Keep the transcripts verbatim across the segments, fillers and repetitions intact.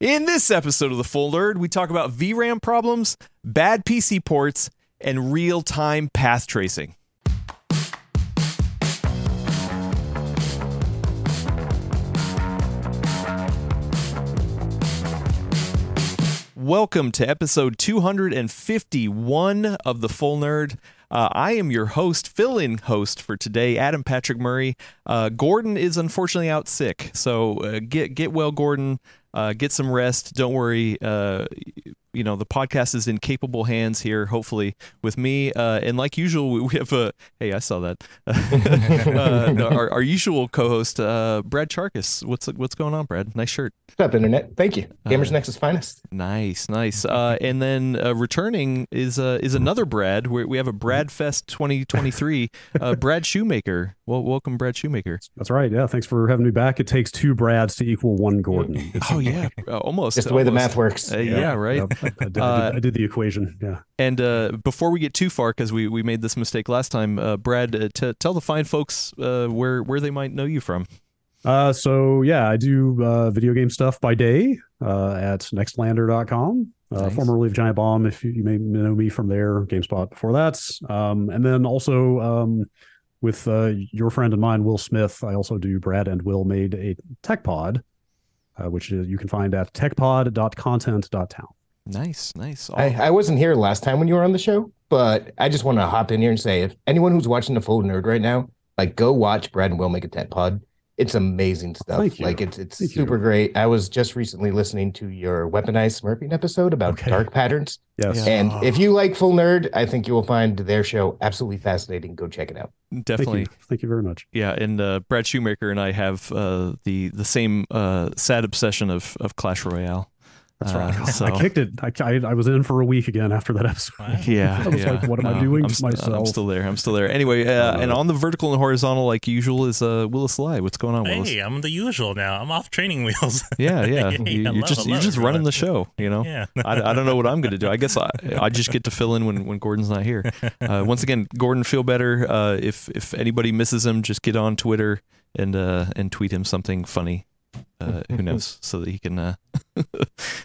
In this episode of The Full Nerd, we talk about V RAM problems, bad P C ports, and real-time path tracing. Welcome to episode two fifty-one of The Full Nerd. Uh, I am your host, fill-in host for today, Adam Patrick Murray. Uh, Gordon is unfortunately out sick, so uh, get get well, Gordon. Uh, get some rest. Don't worry. Uh, you know, the podcast is in capable hands here, hopefully, with me. Uh, and like usual, we, we have a... Hey, I saw that. uh, no, our, our usual co-host, uh, Brad Chacos. What's what's going on, Brad? Nice shirt. What's up, Internet? Thank you. Gamers uh, Nexus finest. Nice, nice. Uh, and then uh, returning is uh, is another Brad. We're, we have a Brad Fest twenty twenty-three. Uh, Brad Shoemaker. Well, welcome, Brad Shoemaker. That's right. Yeah, thanks for having me back. It takes two Brads to equal one Gordon. Oh, yeah. Uh, almost. Just the way almost. The math works. Uh, yeah, yeah, right. Yep. I, did, I, did, I did the equation. Yeah. And uh, before we get too far, because we, we made this mistake last time, uh, Brad, uh, t- tell the fine folks uh, where where they might know you from. Uh, so yeah, I do uh, video game stuff by day uh, at nextlander dot com. Uh, nice. Formerly of Giant Bomb, if you, you may know me from there, GameSpot before that, um, and then also. Um, With uh, your friend and mine, Will Smith, I also do Brad and Will Made a Tech Pod, uh, which you can find at tech pod dot content dot town. Nice, nice. I, I wasn't here last time when you were on the show, but I just want to hop in here and say, if anyone who's watching The Full Nerd right now, like, go watch Brad and Will Make a Tech Pod. It's amazing stuff. Thank you. Like, it's it's Thank super you. Great. I was just recently listening to your weaponized smurfing episode about okay. dark patterns. Yes. Yeah. And if you like Full Nerd, I think you will find their show absolutely fascinating. Go check it out. Definitely. Thank you, Thank you very much. Yeah, and uh, Brad Shoemaker and I have uh, the the same uh, sad obsession of of Clash Royale. That's right. Uh, so. I kicked it. I, I I was in for a week again after that episode. Yeah. I was yeah. like, what am no, I doing I'm, to myself? I'm still there. I'm still there. Anyway, uh, and on the vertical and horizontal, like usual, is uh, Willis Lai. What's going on, Willis? Hey, I'm the usual now. I'm off training wheels. Yeah, yeah. Hey, you, you're just, it, you're just running the show, you know? Yeah. I, I don't know what I'm going to do. I guess I, I just get to fill in when, when Gordon's not here. Uh, once again, Gordon, feel better. Uh, if, if anybody misses him, just get on Twitter and uh, and tweet him something funny. Uh, who knows, so that he can uh,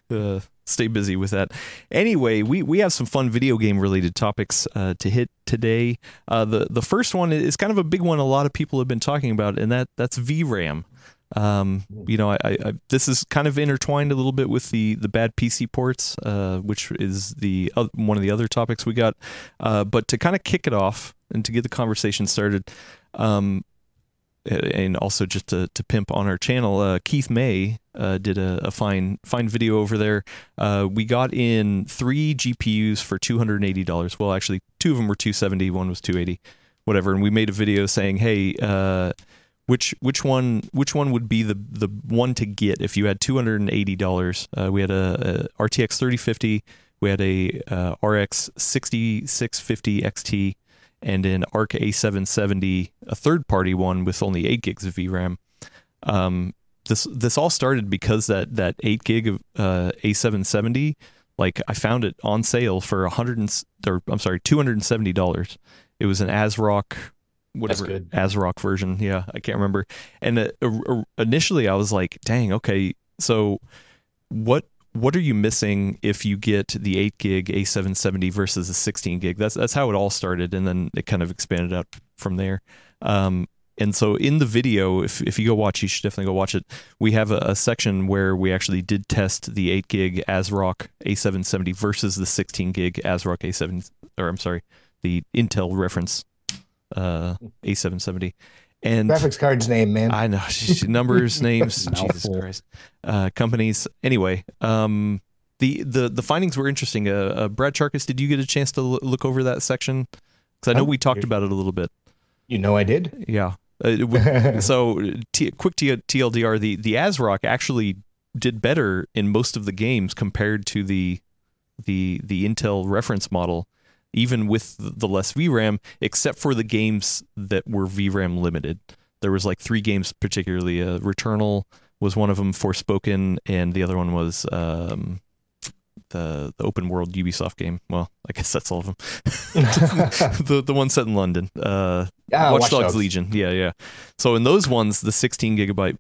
uh, stay busy with that. Anyway, we, we have some fun video game related topics uh, to hit today. Uh, the the first one is kind of a big one a lot of people have been talking about, and that that's V RAM. Um, you know, I, I, I this is kind of intertwined a little bit with the the bad P C ports, uh, which is the uh, one of the other topics we got. Uh, but to kind of kick it off and to get the conversation started. Um, And also just to, to pimp on our channel, uh, Keith May uh, did a, a fine fine video over there. Uh, we got in three G P Us for two hundred eighty dollars. Well, actually, two of them were two hundred seventy dollars, one was two hundred eighty dollars, whatever. And we made a video saying, hey, uh, which which one which one would be the, the one to get if you had two hundred eighty dollars? Uh, we had a, a R T X thirty fifty, we had a uh, R X sixty-six fifty X T, and an Arc A seven seventy, a third-party one with only eight gigs of V RAM. Um, this this all started because that that eight gig of uh, A seven seventy, like I found it on sale for a hundred and or I'm sorry, two hundred and seventy dollars. It was an ASRock, whatever ASRock version. Yeah, I can't remember. And uh, uh, initially, I was like, dang, okay, so what? What are you missing if you get the eight gig A seven seventy versus the sixteen gig? That's that's how it all started, and then it kind of expanded out from there. Um, and so in the video, if if you go watch, you should definitely go watch it. We have a, a section where we actually did test the eight gig ASRock A seven seventy versus the sixteen gig ASRock A seven, or I'm sorry, the Intel reference uh, A seven seventy. And graphics cards name, man. I know. Numbers, names, Jesus Christ. Uh, companies. Anyway, um, the, the, the findings were interesting. Uh, uh, Brad Chacos, did you get a chance to l- look over that section? Because I know oh, we talked about it a little bit. You know I did? Yeah. Uh, we, so t- quick t- TLDR, the, the ASRock actually did better in most of the games compared to the the the Intel reference model. Even with the less V RAM, except for the games that were V RAM limited. There was like three games particularly. Uh, Returnal was one of them, Forspoken, and the other one was um, the, the open world Ubisoft game. Well, I guess that's all of them. the the one set in London. Uh, ah, Watch Dogs Legion. Yeah, yeah. So in those ones, the sixteen gigabyte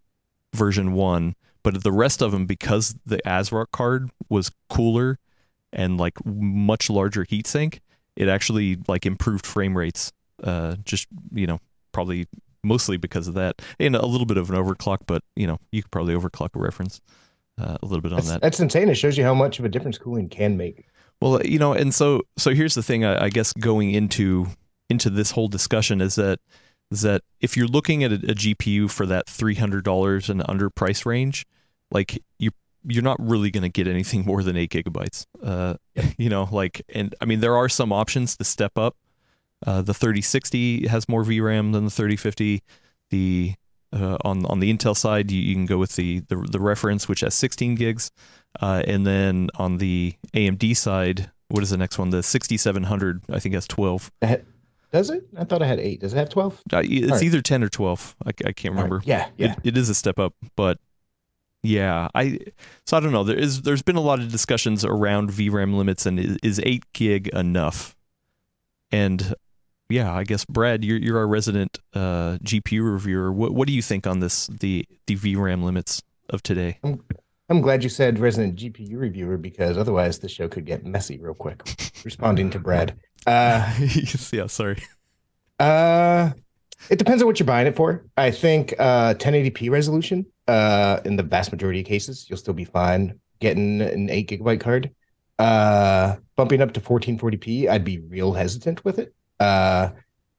version won, But the rest of them, because the ASRock card was cooler and like much larger heatsink, it actually like improved frame rates. Uh, just, you know, probably mostly because of that, and a little bit of an overclock. But you know, you could probably overclock a reference uh, a little bit on that's, that. That's insane. It shows you how much of a difference cooling can make. Well, you know, and so so here's the thing. I, I guess going into into this whole discussion is that is that if you're looking at a, a G P U for that three hundred dollars and under price range, like you you're not really going to get anything more than eight gigabytes. Uh, you know, like, and I mean, there are some options to step up. Uh, the thirty sixty has more V RAM than the thirty fifty. The uh, on on the Intel side, you, you can go with the, the the reference, which has sixteen gigs, uh, and then on the A M D side, what is the next one? The sixty-seven hundred, I think, has twelve. Does it? I thought I had eight. Does it have twelve? Uh, it's right. Either ten or twelve. I, I can't remember. Right. Yeah, yeah. It, it is a step up, but yeah, I so I don't know. There is there's been a lot of discussions around V RAM limits and is, is eight gig enough? And yeah, I guess Brad, you're you're our resident uh, G P U reviewer. What what do you think on this the the V RAM limits of today? I'm, I'm glad you said resident G P U reviewer, because otherwise the show could get messy real quick. Responding to Brad. Uh, yeah, sorry. Uh, it depends on what you're buying it for. I think uh, ten eighty p resolution uh, in the vast majority of cases, you'll still be fine getting an eight gigabyte card. Uh, bumping up to fourteen forty p, I'd be real hesitant with it. Uh,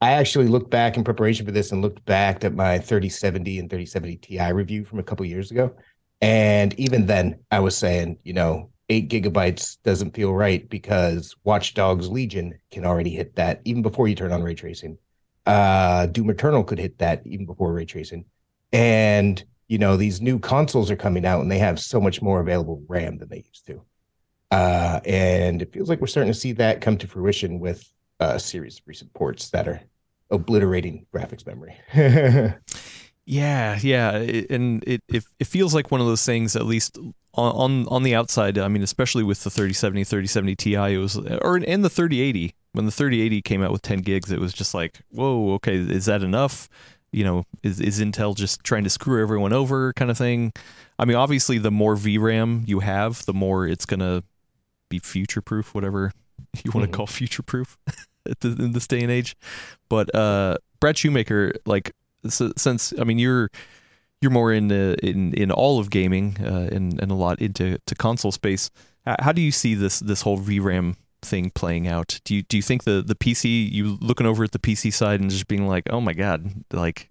I actually looked back in preparation for this and looked back at my thirty seventy and thirty seventy Ti review from a couple years ago. And even then I was saying, you know, eight gigabytes doesn't feel right because Watch Dogs Legion can already hit that even before you turn on ray tracing. Uh, Doom Eternal could hit that even before ray tracing. And, you know, these new consoles are coming out and they have so much more available RAM than they used to. Uh, and it feels like we're starting to see that come to fruition with a series of recent ports that are obliterating graphics memory. yeah, yeah. It, and it, it it feels like one of those things, at least on, on, on the outside. I mean, especially with the thirty seventy, thirty seventy Ti, it was, or and the thirty eighty. When the thirty eighty came out with ten gigs, it was just like, whoa, okay, is that enough? You know, is, is Intel just trying to screw everyone over kind of thing? I mean, obviously, the more V RAM you have, the more it's going to be future-proof, whatever you want to call future-proof in this day and age. But uh, Brad Shoemaker, like, so, since, I mean, you're you're more in uh, in, in all of gaming uh, and, and a lot into to console space, how do you see this this whole V RAM thing playing out? Do you do you think the, the P C, you looking over at the P C side and just being like, oh my God, like,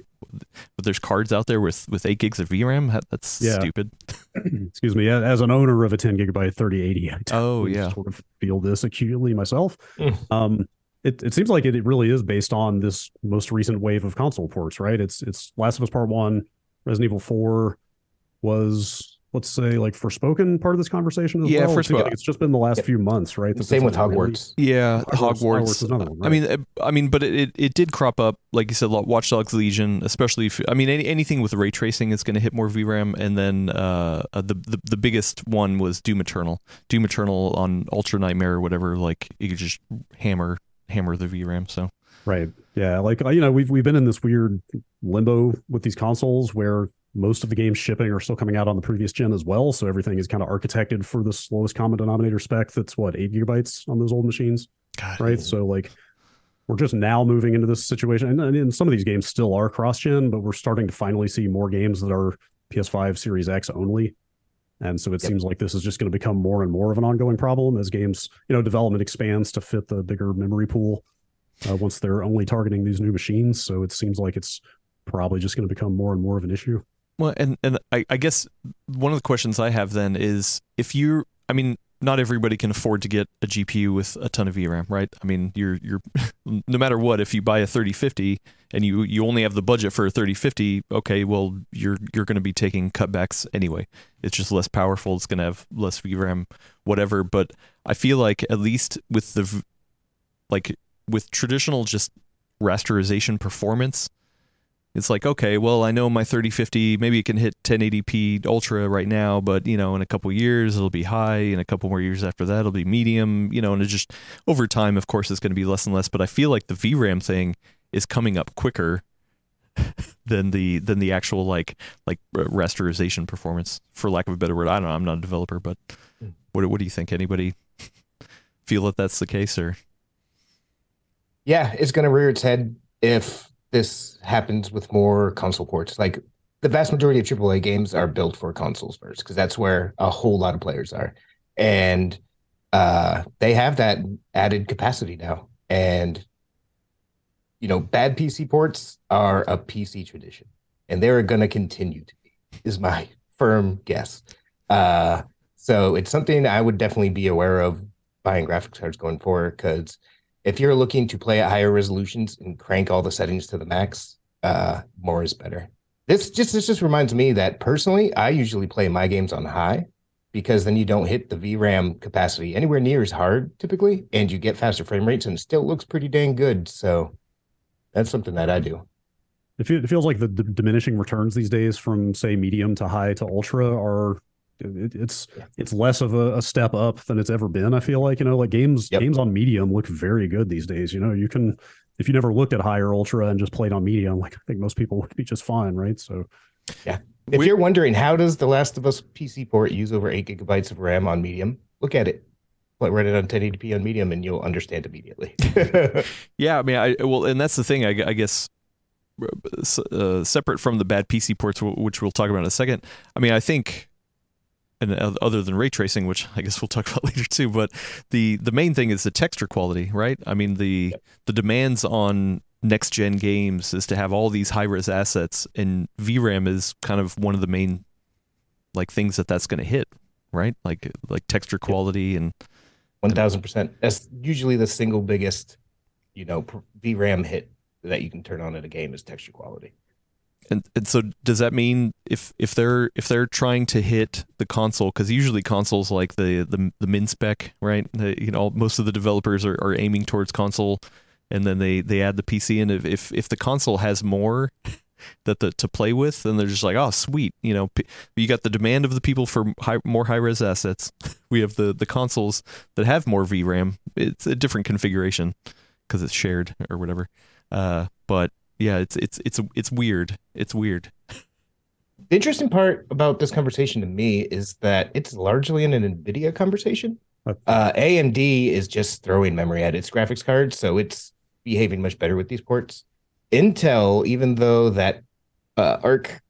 there's cards out there with, with eight gigs of V RAM? That's yeah. stupid. Excuse me. As an owner of a ten gigabyte thirty eighty, I oh, yeah. sort of feel this acutely myself. Mm. Um, it, it seems like it, it really is based on this most recent wave of console ports, right? It's it's Last of Us Part one, Resident Evil four was, let's say, like Forspoken part of this conversation as yeah, well. Yeah, like it's just been the last yep. few months, right? Same with Hogwarts. Really, yeah, Hogwarts. Hogwarts is another one, right? I mean, I mean, but it, it did crop up, like you said, Watch Dogs Legion, especially if, I mean, any, anything with ray tracing is going to hit more V RAM. And then uh, the, the the biggest one was Doom Eternal. Doom Eternal on Ultra Nightmare or whatever, like you could just hammer hammer the V RAM. So right, yeah, like you know, we've we've been in this weird limbo with these consoles where most of the games shipping are still coming out on the previous gen as well. So everything is kind of architected for the slowest common denominator spec. That's what, eight gigabytes on those old machines, God, right? Man. So like we're just now moving into this situation. And, and, and some of these games still are cross-gen, but we're starting to finally see more games that are P S five Series X only. And so it yep. seems like this is just going to become more and more of an ongoing problem as games, you know, development expands to fit the bigger memory pool uh, once they're only targeting these new machines. So it seems like it's probably just going to become more and more of an issue. Well, and, and I, I guess one of the questions I have then is if you, I mean, not everybody can afford to get a G P U with a ton of V RAM, right? I mean, you're, you're, no matter what, if you buy a thirty fifty and you, you only have the budget for a thirty fifty, okay, well, you're, you're going to be taking cutbacks anyway. It's just less powerful. It's going to have less V RAM, whatever. But I feel like at least with the, like with traditional just rasterization performance, it's like, okay, well, I know my thirty fifty, maybe it can hit ten eighty p Ultra right now, but, you know, in a couple of years, it'll be high, and a couple more years after that, it'll be medium, you know, and it just, over time, of course, it's going to be less and less, but I feel like the V RAM thing is coming up quicker than the than the actual like like rasterization performance, for lack of a better word. I don't know. I'm not a developer, but what what do you think? Anybody feel that that's the case, or? Yeah, it's going to rear its head if this happens with more console ports. Like the vast majority of triple A games are built for consoles first, because that's where a whole lot of players are, and uh, they have that added capacity now. And you know, bad P C ports are a P C tradition, and they're going to continue to be, is my firm guess. Uh, so it's something I would definitely be aware of buying graphics cards going forward, because if you're looking to play at higher resolutions and crank all the settings to the max, uh, more is better. This just this just reminds me that personally, I usually play my games on high, because then you don't hit the V RAM capacity anywhere near as hard typically, and you get faster frame rates, and it still looks pretty dang good. So that's something that I do. It feels like the d- diminishing returns these days from, say, medium to high to ultra are, it, it's yeah. it's less of a, a step up than it's ever been. I feel like, you know, like games yep. games on medium look very good these days. You know, you can, if you never looked at high or ultra and just played on medium, like I think most people would be just fine, right? So yeah. If we, you're wondering how does the Last of Us P C port use over eight gigabytes of RAM on medium, look at it. Like run it on ten eighty p on medium, and you'll understand immediately. yeah, I mean, I well, and that's the thing. I, I guess uh, separate from the bad P C ports, which we'll talk about in a second. I mean, I think, and other than ray tracing, which I guess we'll talk about later too, but the the main thing is the texture quality, right? I mean, the yep. the demands on next gen games is to have all these high res assets, and V RAM is kind of one of the main like things that that's going to hit, right? Like like texture quality yep. and one thousand percent. That's usually the single biggest, you know, V RAM hit that you can turn on in a game is texture quality. And and so does that mean if if they're if they're trying to hit the console, because usually consoles like the, the the min spec, right? The, you know, most of the developers are, are aiming towards console, and then they, they add the P C. And if, if if the console has more that the to play with, then they're just like, oh sweet, you know, p- you got the demand of the people for high, more high res assets. We have the, the consoles that have more V RAM. It's a different configuration because it's shared or whatever. Uh, but yeah, it's it's it's it's weird. It's weird. The interesting part about this conversation to me is that it's largely an NVIDIA conversation. Uh, A M D is just throwing memory at its graphics card, so it's behaving much better with these ports. Intel, even though that uh, Arc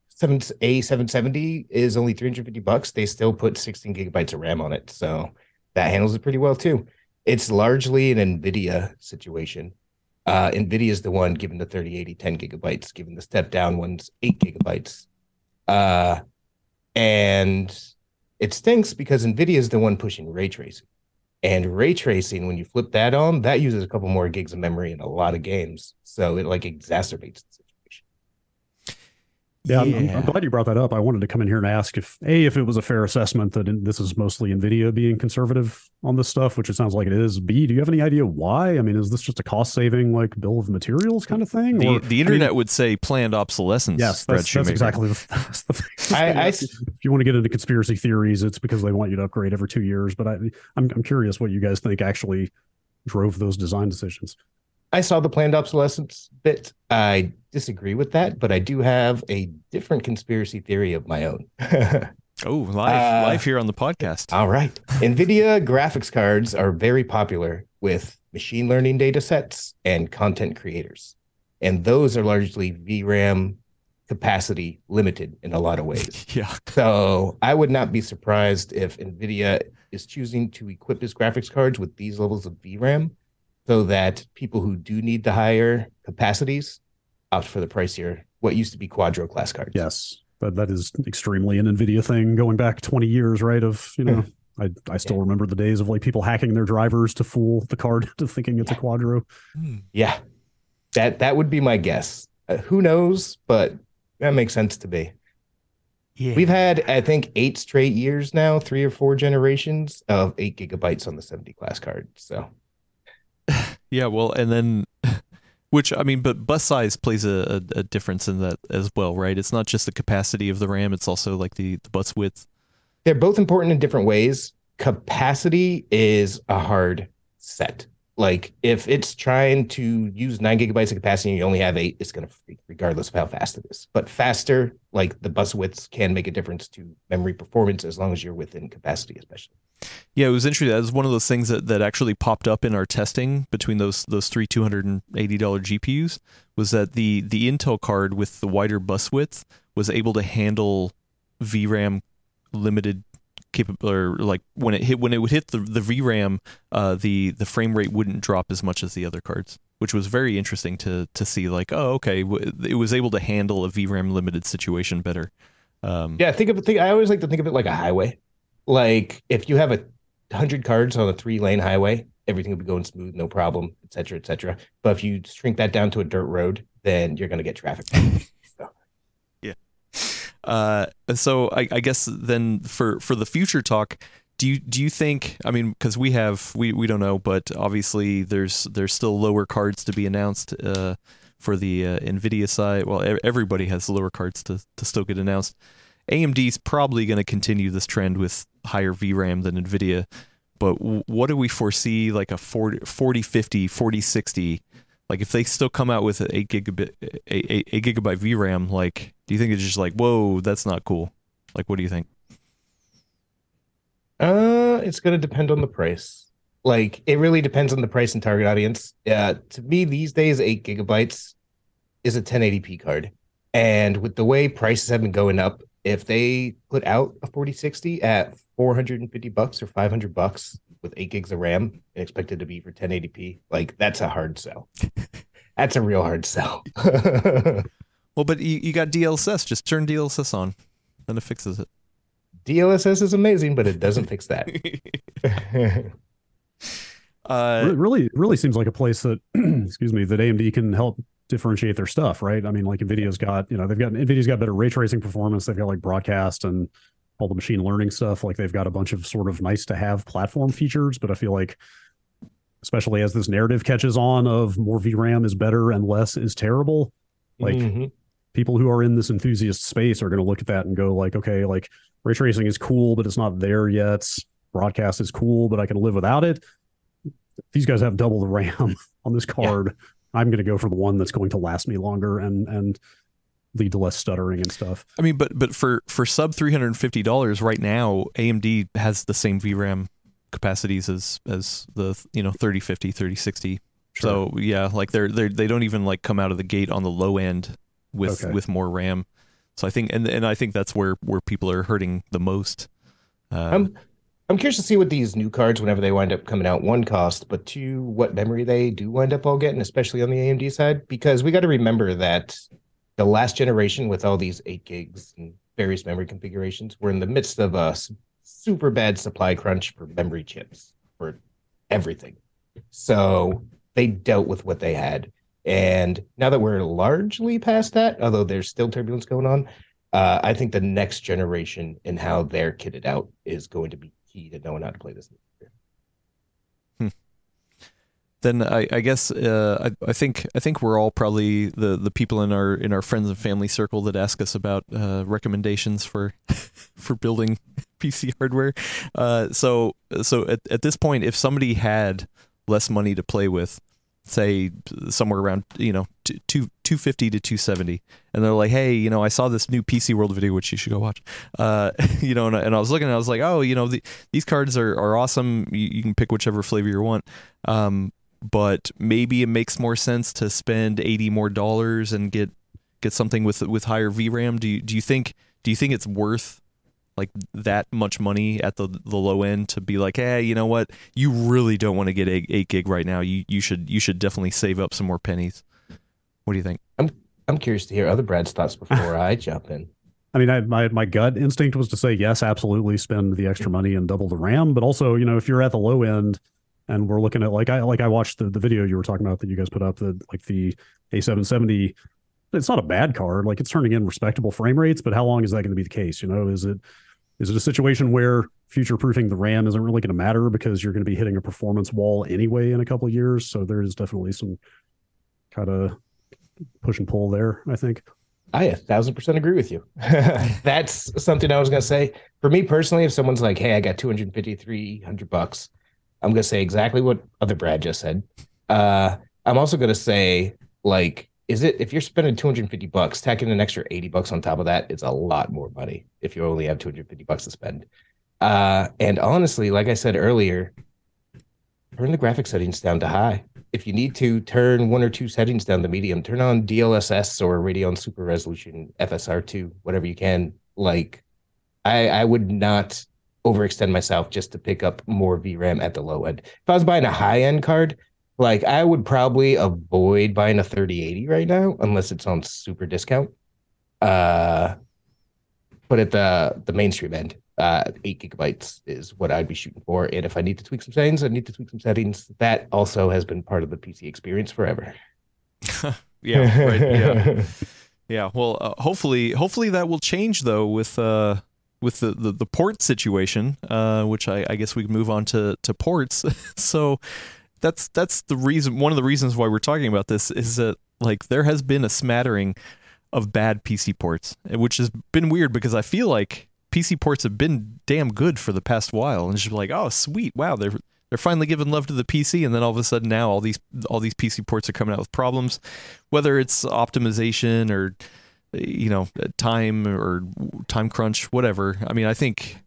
A seven seventy is only three hundred fifty bucks, they still put sixteen gigabytes of RAM on it, so that handles it pretty well too. It's largely an NVIDIA situation. Uh, NVIDIA is the one giving the thirty eighty ten gigabytes, giving the step down ones eight gigabytes. Uh, and it stinks because NVIDIA is the one pushing ray tracing. And ray tracing, when you flip that on, that uses a couple more gigs of memory in a lot of games. So it like exacerbates the situation. Yeah, yeah. I'm, I'm glad you brought that up. I wanted to come in here and ask if, A, if it was a fair assessment that this is mostly NVIDIA being conservative on this stuff, which it sounds like it is. B, do you have any idea why? I mean, is this just a cost-saving like bill of materials kind of thing? The, or, the internet I mean, would say planned obsolescence. Yes, that's, that's exactly the, that's the thing. I, I, if you want to get into conspiracy theories, it's because they want you to upgrade every two years. But I, I'm, I'm curious what you guys think actually drove those design decisions. I saw the planned obsolescence bit. I disagree with that, but I do have a different conspiracy theory of my own. oh, live, uh, live here on the podcast. All right. NVIDIA graphics cards are very popular with machine learning data sets and content creators. And those are largely V RAM capacity limited in a lot of ways. yeah. So I would not be surprised if NVIDIA is choosing to equip its graphics cards with these levels of V RAM, so that people who do need the higher capacities opt for the pricier, what used to be Quadro class cards. Yes, but that is extremely an NVIDIA thing going back twenty years, right? Of, you know, I, I still yeah. remember the days of like people hacking their drivers to fool the card into thinking it's yeah. a Quadro. Yeah, that that would be my guess. Uh, who knows, but that makes sense to me. Yeah. We've had, I think, eight straight years now, three or four generations of eight gigabytes on the seventy class card, so... Yeah, well, and then, which, I mean, but bus size plays a, a, a difference in that as well, right? It's not just the capacity of the RAM, it's also like the, the bus width. They're both important in different ways. Capacity is a hard set. Like, if it's trying to use nine gigabytes of capacity and you only have eight, it's going to freak regardless of how fast it is. But faster, like the bus widths can make a difference to memory performance as long as you're within capacity, especially. Yeah, it was interesting. That was one of those things that, that actually popped up in our testing between those those three two hundred eighty dollars G P Us, was that the, the Intel card with the wider bus width was able to handle V RAM limited capable, or like when it hit when it would hit the, the V RAM, uh, the the frame rate wouldn't drop as much as the other cards, which was very interesting to to see. Like, oh, okay, it was able to handle a V RAM limited situation better. Um, yeah, think of think. I always like to think of it like a highway. Like, if you have a hundred cards on a three lane highway, everything will be going smooth, no problem, et cetera, et cetera. But if you shrink that down to a dirt road, then you're going to get traffic. Uh, so I, I guess then for, for the future talk, do you, do you think, I mean, cause we have, we, we don't know, but obviously there's, there's still lower cards to be announced, uh, for the, uh, NVIDIA side. Well, everybody has lower cards to, to still get announced. A M D's probably going to continue this trend with higher V RAM than NVIDIA, but w- what do we foresee, like a forty, forty fifty, forty sixty, like if they still come out with a eight gigabit, a, a, a gigabyte V RAM, like, do you think it's just like, whoa, that's not cool? Like, what do you think? Uh, it's going to depend on the price. Like, it really depends on the price and target audience. Uh, to me, these days, eight gigabytes is a ten eighty p card. And with the way prices have been going up, if they put out a forty sixty at four hundred fifty bucks or five hundred bucks with eight gigs of RAM and expect it to be for ten eighty p, like, that's a hard sell. That's a real hard sell. Well, but you, you got D L S S. Just turn D L S S on, and it fixes it. D L S S is amazing, but it doesn't fix that. uh, it really, really seems like a place that, excuse me, that A M D can help differentiate their stuff, right? I mean, like NVIDIA's got, you know, they've got NVIDIA's got better ray tracing performance. They've got like broadcast and all the machine learning stuff. Like, they've got a bunch of sort of nice to have platform features, but I feel like, especially as this narrative catches on of more V RAM is better and less is terrible, like, mm-hmm. people who are in this enthusiast space are going to look at that and go like, okay, like ray tracing is cool, but it's not there yet. Broadcast is cool, but I can live without it. These guys have double the RAM on this card. Yeah. I'm going to go for the one that's going to last me longer and, and lead to less stuttering and stuff. I mean, but, but for, for sub three hundred fifty dollars right now, A M D has the same V RAM capacities as, as the, you know, thirty fifty, thirty sixty. Sure. So yeah, like they're they they don't even like come out of the gate on the low end with okay. with more RAM. So I think and and I think that's where, where people are hurting the most. Uh, I'm I'm curious to see what these new cards, whenever they wind up coming out, one cost, but two, what memory they do wind up all getting, especially on the A M D side, because we got to remember that the last generation with all these eight gigs and various memory configurations, we're in the midst of a super bad supply crunch for memory chips for everything. So they dealt with what they had. And now that we're largely past that, although there's still turbulence going on, uh, I think the next generation and how they're kitted out is going to be key to knowing how to play this. Hmm. Then I, I guess uh, I, I think I think we're all probably the, the people in our in our friends and family circle that ask us about uh, recommendations for for building P C hardware. Uh, so so at, at this point, if somebody had less money to play with, say somewhere around, you know, two fifty to two seventy, and they're like, hey, you know, I saw this new P C World video, which you should go watch, uh you know, and, and I was looking and I was like, oh, you know, the, these cards are, are awesome, you, you can pick whichever flavor you want, um but maybe it makes more sense to spend eighty more dollars and get get something with with higher V RAM. Do you, do you think do you think it's worth like that much money at the the low end to be like, hey, you know what? You really don't want to get eight, eight gig right now. You you should you should definitely save up some more pennies. What do you think? I'm I'm curious to hear other Brad's thoughts before I jump in. I mean, I, my my gut instinct was to say yes, absolutely, spend the extra money and double the RAM. But also, you know, if you're at the low end, and we're looking at like I like I watched the, the video you were talking about that you guys put up, the like the A seven seventy. It's not a bad card. Like, it's turning in respectable frame rates, but how long is that going to be the case? You know, is it is it a situation where future-proofing the RAM isn't really going to matter because you're going to be hitting a performance wall anyway in a couple of years? So there is definitely some kind of push and pull there, I think. I a thousand percent agree with you. That's something I was going to say. For me personally, if someone's like, hey, I got two hundred fifty, three hundred bucks, I'm going to say exactly what other Brad just said. Uh, I'm also going to say, like, is it, if you're spending two hundred fifty bucks, tacking an extra eighty bucks on top of that, it's a lot more money if you only have two hundred fifty bucks to spend. Uh, and honestly, like I said earlier, turn the graphic settings down to high. If you need to, turn one or two settings down to medium. Turn on D L S S or Radeon Super Resolution, F S R two, whatever you can. Like, I, I would not overextend myself just to pick up more V RAM at the low end. If I was buying a high-end card, like, I would probably avoid buying a thirty eighty right now, unless it's on super discount. Uh, but at the, the mainstream end, uh, eight gigabytes is what I'd be shooting for. And if I need to tweak some settings, I need to tweak some settings. That also has been part of the P C experience forever. yeah, right, yeah. Yeah, well, uh, hopefully hopefully that will change, though, with uh, with the, the, the port situation, uh, which I, I guess we can move on to, to ports. So... That's that's the reason. One of the reasons why we're talking about this is that, like, there has been a smattering of bad P C ports, which has been weird because I feel like P C ports have been damn good for the past while, and just like, oh sweet, wow, they're they're finally giving love to the P C, and then all of a sudden now all these all these P C ports are coming out with problems, whether it's optimization or, you know, time or time crunch, whatever. I mean, I think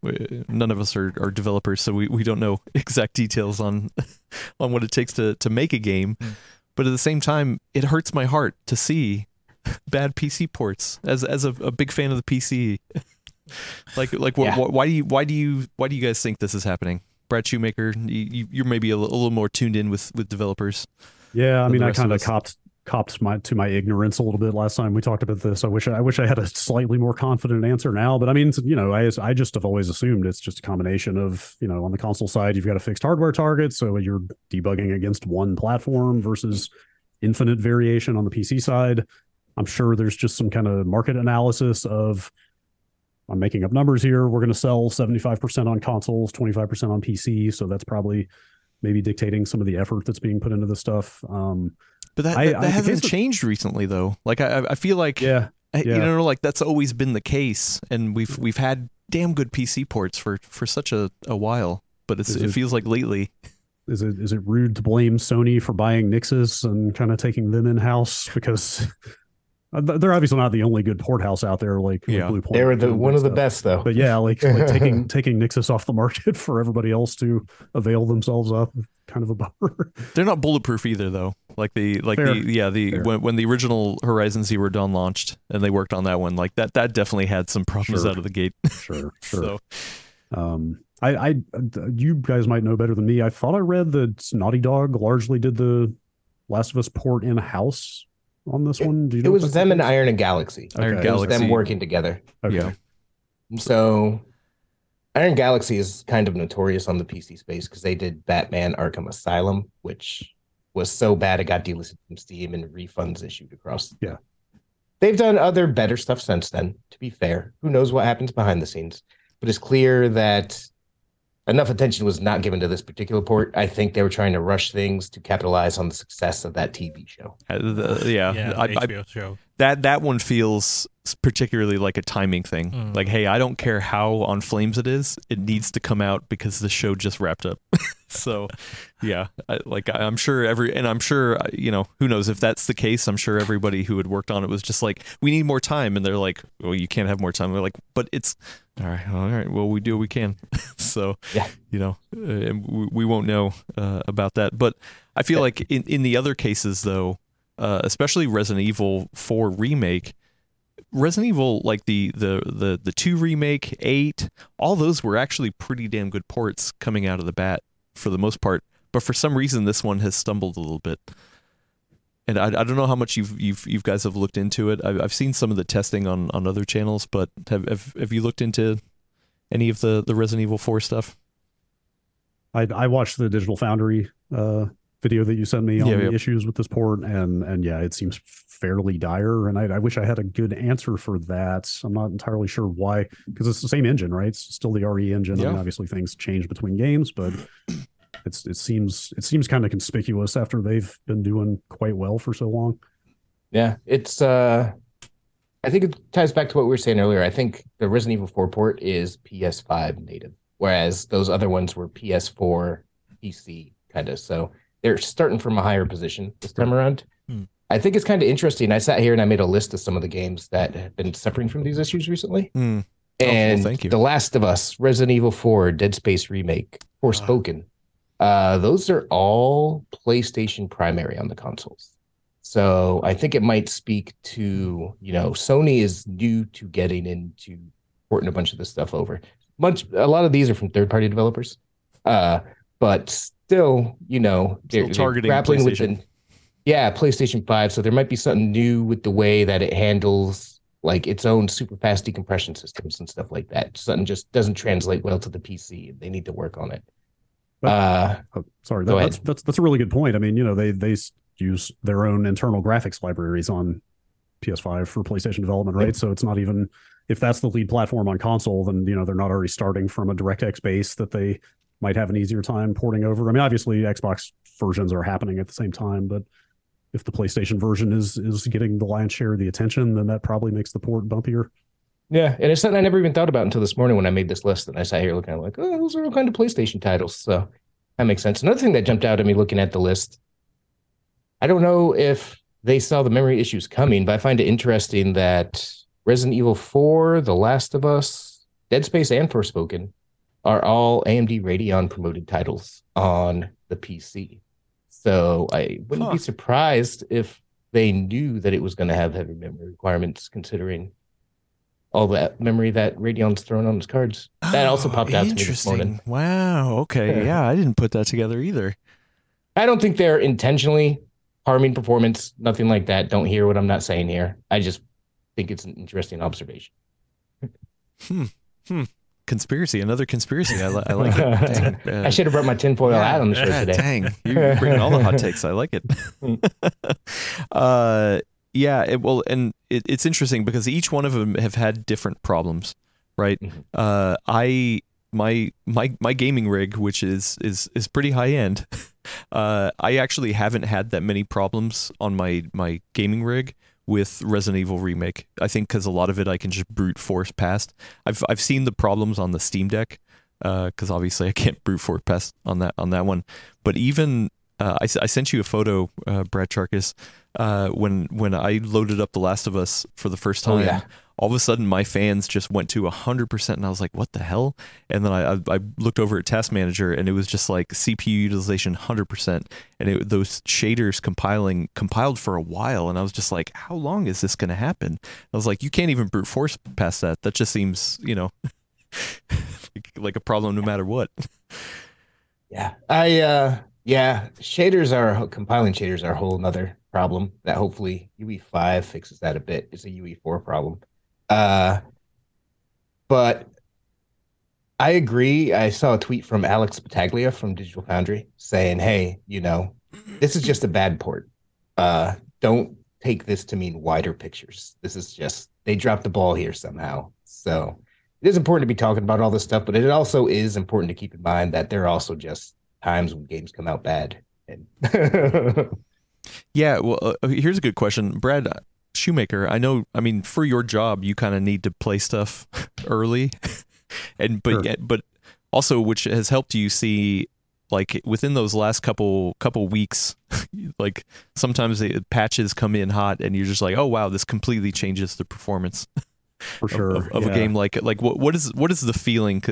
none of us are, are developers, so we, we don't know exact details on on what it takes to, to make a game. Mm. But at the same time, it hurts my heart to see bad P C ports. As as a, a big fan of the P C, like like yeah. wh- wh- why do you why do you why do you guys think this is happening? Brad Shoemaker, you, you're maybe a, l- a little more tuned in with, with developers. Yeah, I mean, I kind of copped. copped my to my ignorance a little bit last time we talked about this. I wish I wish I had a slightly more confident answer now, but I mean, you know, I, I just have always assumed it's just a combination of, you know, on the console side, you've got a fixed hardware target, so you're debugging against one platform versus infinite variation on the P C side. I'm sure there's just some kind of market analysis of, I'm making up numbers here, we're going to sell seventy-five percent on consoles, twenty-five percent on P C, so that's probably maybe dictating some of the effort that's being put into this stuff. Um, But that, I, that, that I, hasn't changed recently, though. Like, I, I feel like, yeah, yeah. you know, like that's always been the case, and we've we've had damn good P C ports for, for such a, a while. But it's, it, it feels like lately. Is it is it rude to blame Sony for buying Nixes and kind of taking them in house, because they're obviously not the only good port house out there? Like, yeah. Blue Point, they were the, one of stuff. the best, though. But yeah, like, like taking taking Nixes off the market for everybody else to avail themselves of. Kind of a bummer. They're not bulletproof either, though. Like the like Fair. the yeah the when, when the original Horizon Zero Dawn launched and they worked on that one, like that that definitely had some problems sure. out of the gate. Sure, sure. So. Um, I, I you guys might know better than me. I thought I read that Naughty Dog largely did the Last of Us port in house on this it, one. Do you know it was them and Iron and Galaxy. Okay. Iron it Galaxy. Was them working together. Okay. Yeah. So. Iron Galaxy is kind of notorious on the P C space because they did Batman Arkham Asylum, which was so bad it got delisted from Steam and refunds issued across. Yeah. They've done other better stuff since then, to be fair. Who knows what happens behind the scenes? But it's clear that enough attention was not given to this particular port. I think they were trying to rush things to capitalize on the success of that T V show. Uh, the, yeah, yeah I, H B O I, show. That that one feels particularly like a timing thing. Mm. Like, hey, I don't care how on flames it is; it needs to come out because the show just wrapped up. So, yeah, I, like I, I'm sure every and I'm sure you know who knows if that's the case. I'm sure everybody who had worked on it was just like, we need more time, and they're like, well, you can't have more time. We're like, but it's. All right, all right. Well, we do what we can. So, yeah. you know, uh, we, we won't know uh, about that. But I feel yeah. like in, in the other cases, though, uh, especially Resident Evil four remake, Resident Evil, like the, the, the, the two remake, eight, all those were actually pretty damn good ports coming out of the bat for the most part. But for some reason, this one has stumbled a little bit. And I, I don't know how much you've you've you guys have looked into it. I've, I've seen some of the testing on, on other channels, but have, have have you looked into any of the, the Resident Evil four stuff? I I watched the Digital Foundry uh, video that you sent me on yeah, the yep. issues with this port, and and yeah, it seems fairly dire. And I, I wish I had a good answer for that. I'm not entirely sure why, because it's the same engine, right? It's still the R E engine. Yeah. I mean, obviously things change between games, but. It's, it seems it seems kind of conspicuous after they've been doing quite well for so long. Yeah, it's. Uh, I think it ties back to what we were saying earlier. I think the Resident Evil four port is P S five native, whereas those other ones were P S four P C, kind of. So they're starting from a higher position this time around. Hmm. I think it's kind of interesting. I sat here and I made a list of some of the games that have been suffering from these issues recently. Hmm. And oh, well, thank you. The Last of Us, Resident Evil four, Dead Space Remake, Forspoken. Wow. Uh, those are all PlayStation primary on the consoles. So I think it might speak to, you know, Sony is new to getting into porting a bunch of this stuff over. Much, a lot of these are from third-party developers, uh, but still, you know, they're, still targeting they're grappling with the, yeah, PlayStation five. So there might be something new with the way that it handles like its own super fast decompression systems and stuff like that. Something just doesn't translate well to the P C. They need to work on it. But, uh, oh, sorry, that, that's that's that's a really good point. I mean, you know, they they use their own internal graphics libraries on P S five for PlayStation development, right? Yeah. So it's not even. If that's the lead platform on console, then, you know, they're not already starting from a DirectX base that they might have an easier time porting over. I mean, obviously, Xbox versions are happening at the same time, but if the PlayStation version is is getting the lion's share of the attention, then that probably makes the port bumpier. Yeah, and it's something I never even thought about until this morning when I made this list, and I sat here looking at it like, oh, those are all kind of PlayStation titles, so that makes sense. Another thing that jumped out at me looking at the list, I don't know if they saw the memory issues coming, but I find it interesting that Resident Evil four, The Last of Us, Dead Space, and Forspoken are all A M D Radeon promoted titles on the P C. So I wouldn't huh. be surprised if they knew that it was going to have heavy memory requirements, considering all that memory that Radeon's thrown on its cards. That oh, also popped out to me this morning. Wow. Okay. Yeah. yeah, I didn't put that together either. I don't think they're intentionally harming performance. Nothing like that. Don't hear what I'm not saying here. I just think it's an interesting observation. hmm. Hmm. Conspiracy. Another conspiracy. I, li- I like it. Dang, I should have brought my tinfoil yeah, hat on the show yeah, today. Dang. You're bringing all the hot takes. I like it. uh, yeah. It, well, and it, it's interesting because each one of them have had different problems, right? Mm-hmm. Uh, I, my, my, my gaming rig, which is, is, is pretty high end. Uh, I actually haven't had that many problems on my, my gaming rig with Resident Evil Remake, I think, because a lot of it I can just brute force past. I've I've seen the problems on the Steam Deck, because uh, obviously I can't brute force past on that on that one. But even uh, I I sent you a photo, uh, Brad Chacos, uh, when when I loaded up The Last of Us for the first time. Oh, yeah. All of a sudden, my fans just went to one hundred percent, and I was like, what the hell? And then I, I, I looked over at Task Manager, and it was just like C P U utilization one hundred percent, and it, those shaders compiling compiled for a while, and I was just like, how long is this going to happen? I was like, you can't even brute force past that. That just seems, you know, like, like a problem no matter what. Yeah, I uh, yeah, shaders are, compiling shaders are a whole other problem that hopefully U E five fixes that a bit. It's a U E four problem. Uh, but I agree. I saw a tweet from Alex Battaglia from Digital Foundry saying, hey, you know, this is just a bad port. Uh, don't take this to mean wider pictures. This is just, they dropped the ball here somehow. So it is important to be talking about all this stuff, but it also is important to keep in mind that there are also just times when games come out bad. And yeah, well, uh, here's a good question, Brad Shoemaker. I know, I mean, for your job, you kind of need to play stuff early, and but sure. but also, which has helped you see, like, within those last couple couple weeks, like sometimes the patches come in hot, and you're just like, oh wow, this completely changes the performance for sure of, of yeah. a game. Like, like what what is what is the feeling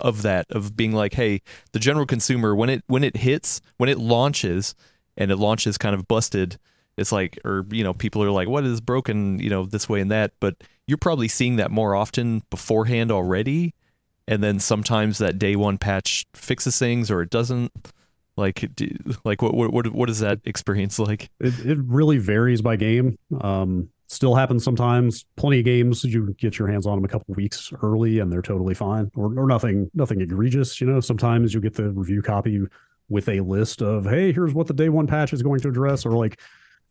of that, of being like, hey, the general consumer, when it when it hits, when it launches, and it launches kind of busted. It's like, or, you know, people are like, what is broken, you know, this way and that. But you're probably seeing that more often beforehand already. And then sometimes that day one patch fixes things or it doesn't. Like, do, like what, what, what, what is that experience like? It it really varies by game. Um, still happens sometimes. Plenty of games you get your hands on them a couple of weeks early and they're totally fine, or, or nothing, nothing egregious. You know, sometimes you get the review copy with a list of, hey, here's what the day one patch is going to address, or like,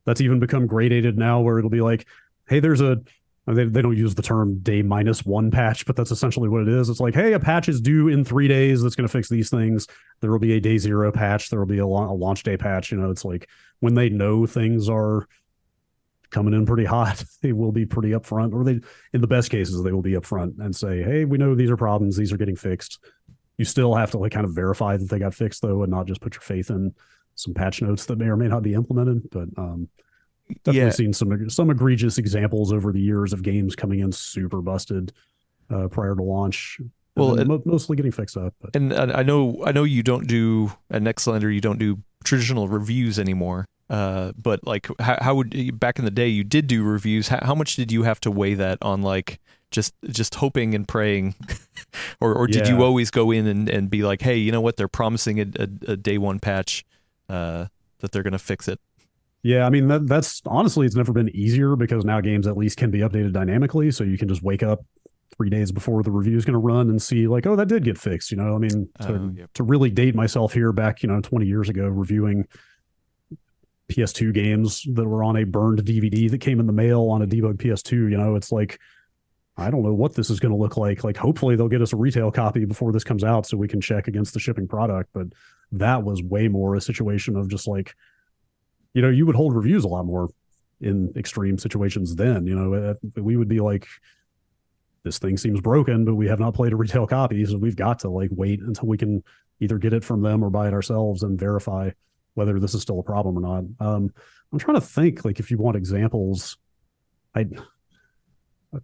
that's even become gradated now where it'll be like, hey, there's a, they, they don't use the term day minus one patch, but that's essentially what it is. It's like, hey, a patch is due in three days. That's going to fix these things. There will be a day zero patch. There will be a, la- a launch day patch. You know, it's like when they know things are coming in pretty hot, they will be pretty upfront, or they, in the best cases, they will be upfront and say, hey, we know these are problems. These are getting fixed. You still have to like kind of verify that they got fixed though, and not just put your faith in some patch notes that may or may not be implemented. But um, definitely yeah. seen some some egregious examples over the years of games coming in super busted uh, prior to launch. Well, and and, mostly getting fixed up. But. And I know, I know you don't do at Nextlander, you don't do traditional reviews anymore. Uh, but like, how, how would back in the day you did do reviews? How, how much did you have to weigh that on, like just just hoping and praying, or or did yeah. you always go in and, and be like, hey, you know what? They're promising a, a, a day one patch uh, that they're going to fix it. Yeah, I mean, that, that's honestly, it's never been easier because now games at least can be updated dynamically, so you can just wake up three days before the review is going to run and see like, oh, that did get fixed. You know, I mean, to, uh, yep. to really date myself here back, you know, twenty years ago, reviewing P S two games that were on a burned D V D that came in the mail on a debug P S two, you know, it's like, I don't know what this is going to look like. Like, hopefully they'll get us a retail copy before this comes out so we can check against the shipping product. But that was way more a situation of just like, you know, you would hold reviews a lot more in extreme situations then, you know, we would be like, this thing seems broken, but we have not played a retail copy. So we've got to like wait until we can either get it from them or buy it ourselves and verify whether this is still a problem or not. Um, I'm trying to think, like, if you want examples, I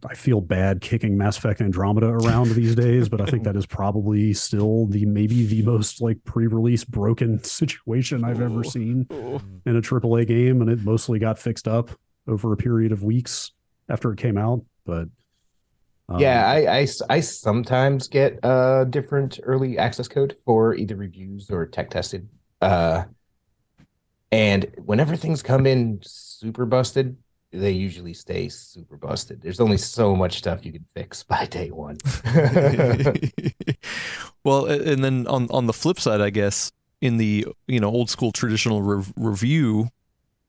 I feel bad kicking Mass Effect Andromeda around these days, but I think that is probably still the maybe the most like pre-release broken situation I've ever seen in a triple A game. And it mostly got fixed up over a period of weeks after it came out. But Um, yeah, I, I, I sometimes get a uh, different early access code for either reviews or tech tested. Uh, and whenever things come in super busted, they usually stay super busted. There's only so much stuff you can fix by day one. Well, and then on, on the flip side, I guess, in the, you know, old school traditional re- review,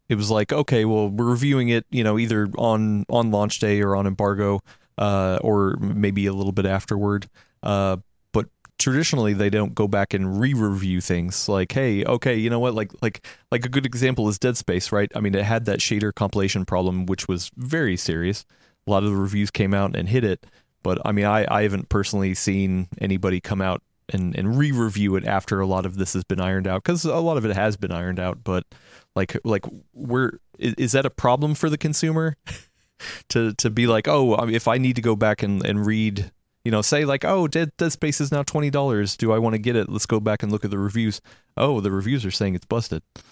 it was like, okay, well, we're reviewing it, you know, either on, on launch day or on embargo. Uh, or maybe a little bit afterward. Uh, but traditionally, they don't go back and re-review things. Like, hey, okay, you know what? Like, like, like a good example is Dead Space, right? I mean, it had that shader compilation problem, which was very serious. A lot of the reviews came out and hit it. But I mean, I, I haven't personally seen anybody come out and, and re-review it after a lot of this has been ironed out, because a lot of it has been ironed out. But like, like, we're is, is that a problem for the consumer? To to be like, oh, I mean, if I need to go back and, and read, you know, say like, oh, Dead, Dead Space is now twenty dollars. Do I want to get it? Let's go back and look at the reviews. Oh, the reviews are saying it's busted. I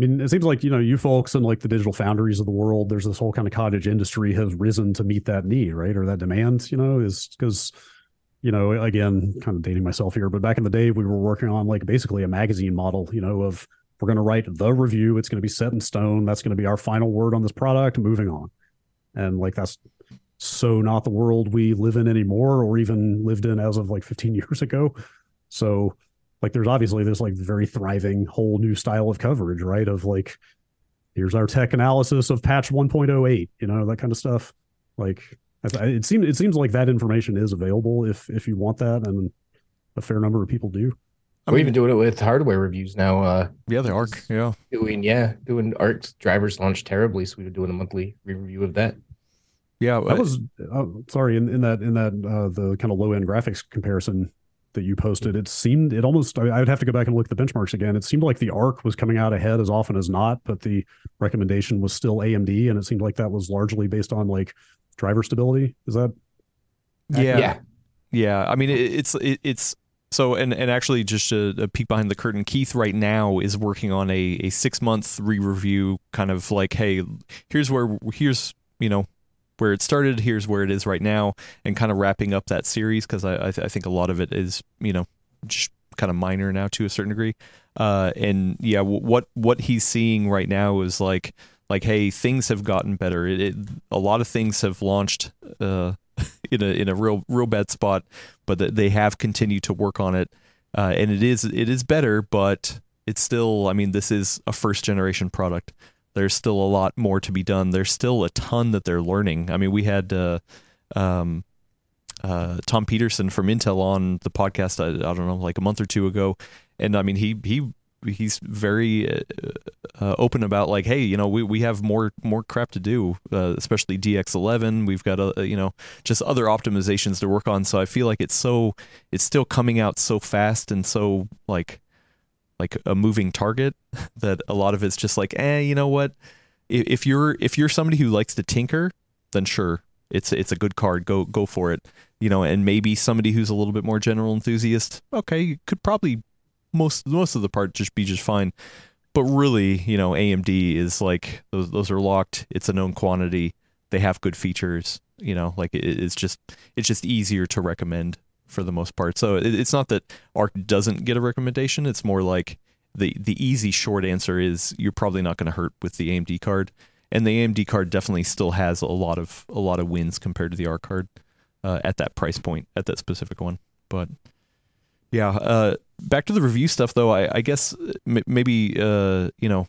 mean, it seems like, you know, you folks and like the digital foundries of the world, there's this whole kind of cottage industry has risen to meet that need, right? Or that demand, you know, is because, you know, again, kind of dating myself here, but back in the day, we were working on like basically a magazine model, you know, of we're going to write the review. It's going to be set in stone. That's going to be our final word on this product. Moving on. And like, that's so not the world we live in anymore, or even lived in as of like fifteen years ago. So like, there's obviously this like very thriving whole new style of coverage, right? Of like, here's our tech analysis of patch one point oh eight, you know, that kind of stuff. Like it seems, it seems like that information is available if, if you want that. And a fair number of people do. We're I mean, even doing it with hardware reviews now. Uh, yeah, the Arc. Yeah, doing yeah, doing Arc's drivers launched terribly, so we were doing a monthly review of that. Yeah, that I, was oh, sorry in, in that in that uh, the kind of low end graphics comparison that you posted. It seemed it almost. I would have to go back and look at the benchmarks again. It seemed like the Arc was coming out ahead as often as not, but the recommendation was still A M D, and it seemed like that was largely based on like driver stability. Is that? Yeah, yeah. yeah. I mean, it, it's it, it's. So, and, and actually just a, a peek behind the curtain, Keith right now is working on a, a six-month re-review, kind of like, hey, here's where, here's, you know, where it started, here's where it is right now, and kind of wrapping up that series, because I I, th- I think a lot of it is, you know, just kind of minor now to a certain degree. Uh, and yeah, w- what what he's seeing right now is like, like hey, things have gotten better. It, it, a lot of things have launched uh in a in a real real bad spot, but they have continued to work on it, uh, and it is it is better, but it's still, I mean, this is a first generation product. There's still a lot more to be done. There's still a ton that they're learning. I mean, we had uh, um, uh, Tom Peterson from Intel on the podcast, I, I don't know, like a month or two ago, and I mean he he he's very uh, uh, open about like, hey, you know, we, we have more more crap to do, uh, especially D X eleven. We've got, a, you know, just other optimizations to work on. So I feel like it's so it's still coming out so fast and so like like a moving target that a lot of it's just like, eh, you know what? If you're if you're somebody who likes to tinker, then sure, it's it's a good card. Go go for it. You know, and maybe somebody who's a little bit more general enthusiast, okay, could probably most most of the part just be just fine. But really, you know, A M D is like those those are locked. It's a known quantity. They have good features. You know, like it, it's just it's just easier to recommend for the most part. So it, it's not that Arc doesn't get a recommendation. It's more like the the easy short answer is you're probably not going to hurt with the A M D card. And the A M D card definitely still has a lot of a lot of wins compared to the Arc card uh, at that price point, at that specific one. But yeah, uh, back to the review stuff though. I, I guess m- maybe uh, you know,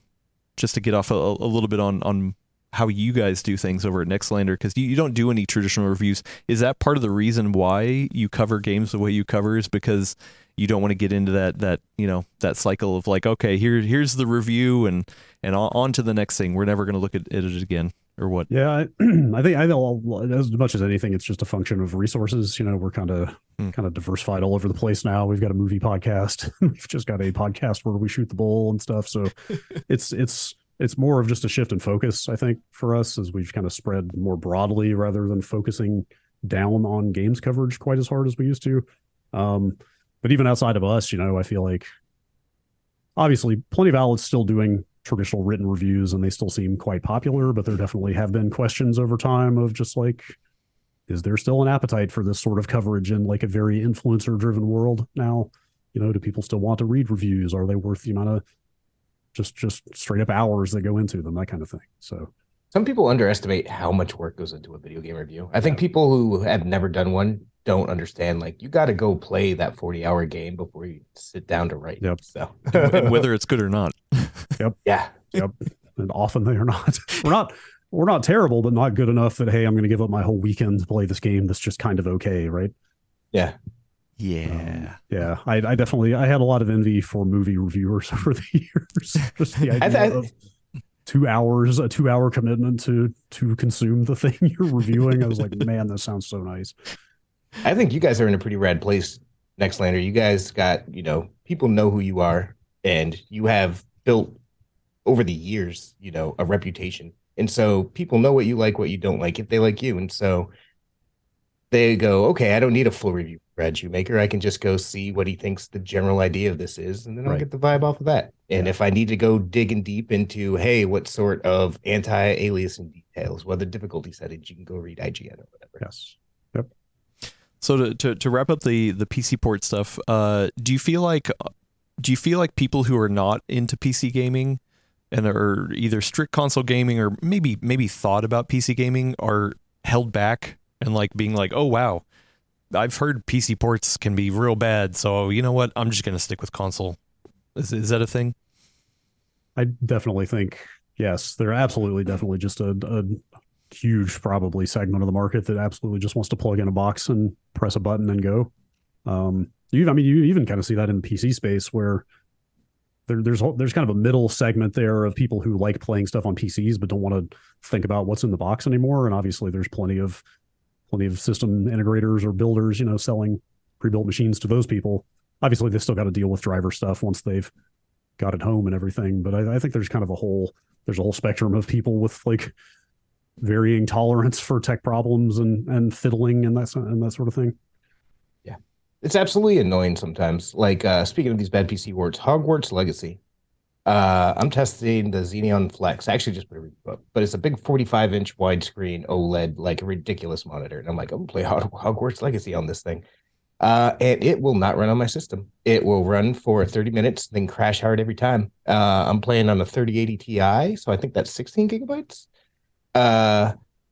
just to get off a, a little bit on, on how you guys do things over at Nextlander, because you, you don't do any traditional reviews. Is that part of the reason why you cover games the way you cover? Is because you don't want to get into that that you know that cycle of like, okay, here here's the review and and on to the next thing. We're never going to look at it again, or what? Yeah, I, I think I know as much as anything, it's just a function of resources. You know, we're kind of mm. kind of diversified all over the place now. We've got a movie podcast. We've just got a podcast where we shoot the bull and stuff. So it's it's it's more of just a shift in focus, I think, for us, as we've kind of spread more broadly rather than focusing down on games coverage quite as hard as we used to. Um, But even outside of us, you know, I feel like obviously plenty of outlets still doing traditional written reviews and they still seem quite popular, but there definitely have been questions over time of just like, is there still an appetite for this sort of coverage in like a very influencer driven world now? You know, do people still want to read reviews? Are they worth the amount of just, just straight up hours that go into them, that kind of thing? So some people underestimate how much work goes into a video game review. I think people who have never done one don't understand, like, you got to go play that forty hour game before you sit down to write. Yep. So and whether it's good or not. Yep. Yeah. Yep. And often they are not. We're not we're not terrible, but not good enough that, hey, I'm going to give up my whole weekend to play this game that's just kind of okay, right? Yeah. Yeah. Um, yeah. I, I definitely I had a lot of envy for movie reviewers over the years. Just the idea I, I, of two hours, a two hour commitment to to consume the thing you're reviewing. I was like, man, that sounds so nice. I think you guys are in a pretty rad place, Nextlander. You guys got, you know, people know who you are, and you have built over the years, you know, a reputation. And so people know what you like, what you don't like, if they like you. And so they go, okay, I don't need a full review, Brad Shoemaker. I can just go see what he thinks the general idea of this is, and then I'll right. get the vibe off of that. And yeah. if I need to go digging deep into, hey, what sort of anti-aliasing details, what are the difficulty settings, you can go read I G N or whatever. Yes. Yep. So to, to, to wrap up the, the P C port stuff, uh, do you feel like do you feel like people who are not into P C gaming and are either strict console gaming or maybe maybe thought about P C gaming are held back and like being like, oh wow, I've heard P C ports can be real bad, so you know what, I'm just gonna stick with console. Is is that a thing? I definitely think yes. They're absolutely definitely just a, a huge probably segment of the market that absolutely just wants to plug in a box and press a button and go. Um, you, I mean, you even kind of see that in the P C space where there, there's there's kind of a middle segment there of people who like playing stuff on P Cs but don't want to think about what's in the box anymore. And obviously, there's plenty of plenty of system integrators or builders, you know, selling pre-built machines to those people. Obviously, they still got to deal with driver stuff once they've got it home and everything. But I, I think there's kind of a whole there's a whole spectrum of people with like varying tolerance for tech problems and, and fiddling and that, and that sort of thing. Yeah. It's absolutely annoying sometimes. Like, uh, speaking of these bad P C words, Hogwarts Legacy. Uh, I'm testing the Xenon Flex. I actually just put a review up, but it's a big forty-five inch widescreen OLED, like a ridiculous monitor. And I'm like, I'm going to play Hogwarts Legacy on this thing. Uh, and it will not run on my system. It will run for thirty minutes, then crash hard every time. Uh, I'm playing on a thirty eighty Ti, so I think that's sixteen gigabytes. Uh,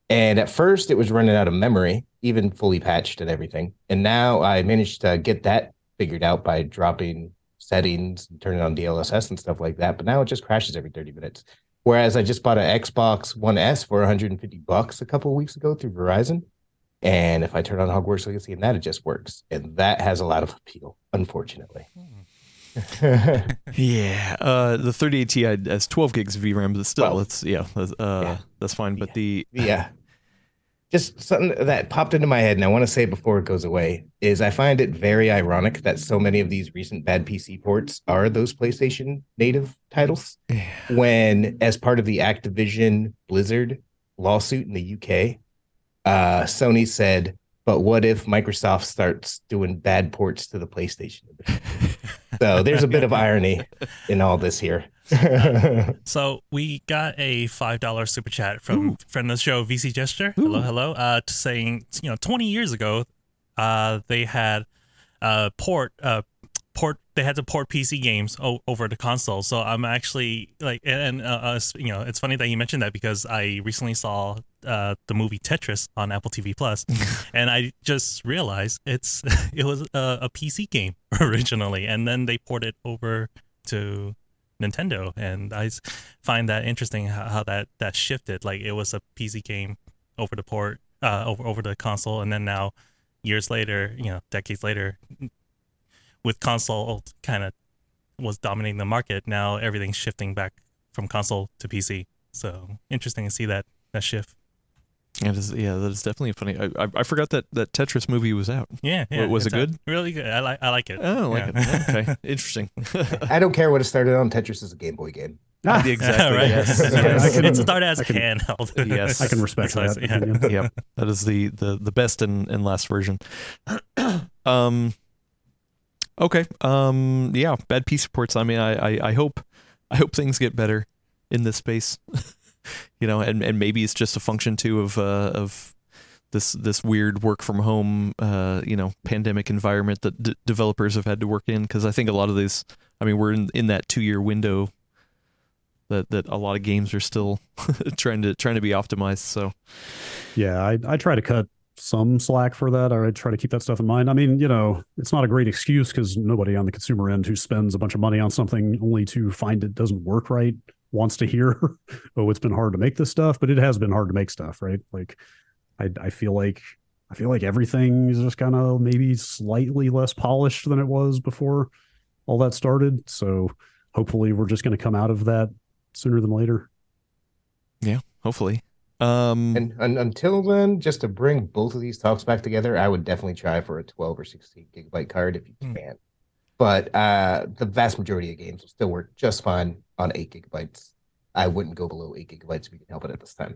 and at first it was running out of memory, even fully patched and everything. And now I managed to get that figured out by dropping settings and turning on D L S S and stuff like that. But now it just crashes every thirty minutes. Whereas I just bought an Xbox One S for one hundred fifty bucks a couple of weeks ago through Verizon. And if I turn on Hogwarts Legacy and that, it just works. And that has a lot of appeal, unfortunately. Yeah, uh, the thirty eighty Ti has twelve gigs of V RAM, but still, well, that's yeah, that's, uh, yeah, that's fine. But yeah. the yeah, just something that popped into my head, and I want to say before it goes away, is I find it very ironic that so many of these recent bad P C ports are those PlayStation native titles. Yeah. When, as part of the Activision Blizzard lawsuit in the U K, uh, Sony said, "But what if Microsoft starts doing bad ports to the PlayStation?" So there's a bit of irony in all this here. So we got a five dollar super chat from Ooh. friend of the show, V C Gesture. Ooh. Hello, hello. Uh, saying, you know, twenty years ago, uh, they had uh port uh port they had to port P C games o- over to console. So I'm actually like, and, and uh, you know, it's funny that you mentioned that because I recently saw Uh, the movie Tetris on Apple T V Plus, and I just realized it's it was a, a P C game originally, and then they ported it over to Nintendo, and I find that interesting how, how that that shifted. Like it was a P C game over the port, uh, over over the console, and then now years later, you know, decades later, with console kind of was dominating the market. Now everything's shifting back from console to P C. So interesting to see that that shift. Yeah, that is, yeah, that is definitely funny. I, I I forgot that that Tetris movie was out. Yeah, yeah. Was it good? Really good. I like I like it. Oh, I like yeah. it. Okay, interesting. I don't care what it started on. Tetris is a Game Boy game. Not exactly. Right. Yes. Yes. I can, it started as I can, handheld. Yes, I can respect that. Yeah. Yeah, that is the the the best and, and last version. um. Okay. Um. Yeah. Bad P C ports. I mean, I, I I hope I hope things get better in this space. You know, and, and maybe it's just a function too of uh, of this this weird work from home, uh, you know, pandemic environment that d- developers have had to work in. Because I think a lot of these, I mean, we're in, in that two year window that, that a lot of games are still trying to trying to be optimized. So, yeah, I, I try to cut some slack for that, or I try to keep that stuff in mind. I mean, you know, it's not a great excuse because nobody on the consumer end who spends a bunch of money on something only to find it doesn't work right wants to hear, oh, it's been hard to make this stuff, but it has been hard to make stuff, right? Like, I, I feel like I feel like everything is just kind of maybe slightly less polished than it was before all that started. So hopefully we're just going to come out of that sooner than later. Yeah, hopefully. Um, and, and until then, just to bring both of these talks back together, I would definitely try for a twelve or sixteen gigabyte card if you can. Hmm. But uh, the vast majority of games will still work just fine on eight gigabytes. I wouldn't go below eight gigabytes if you can help it at this time.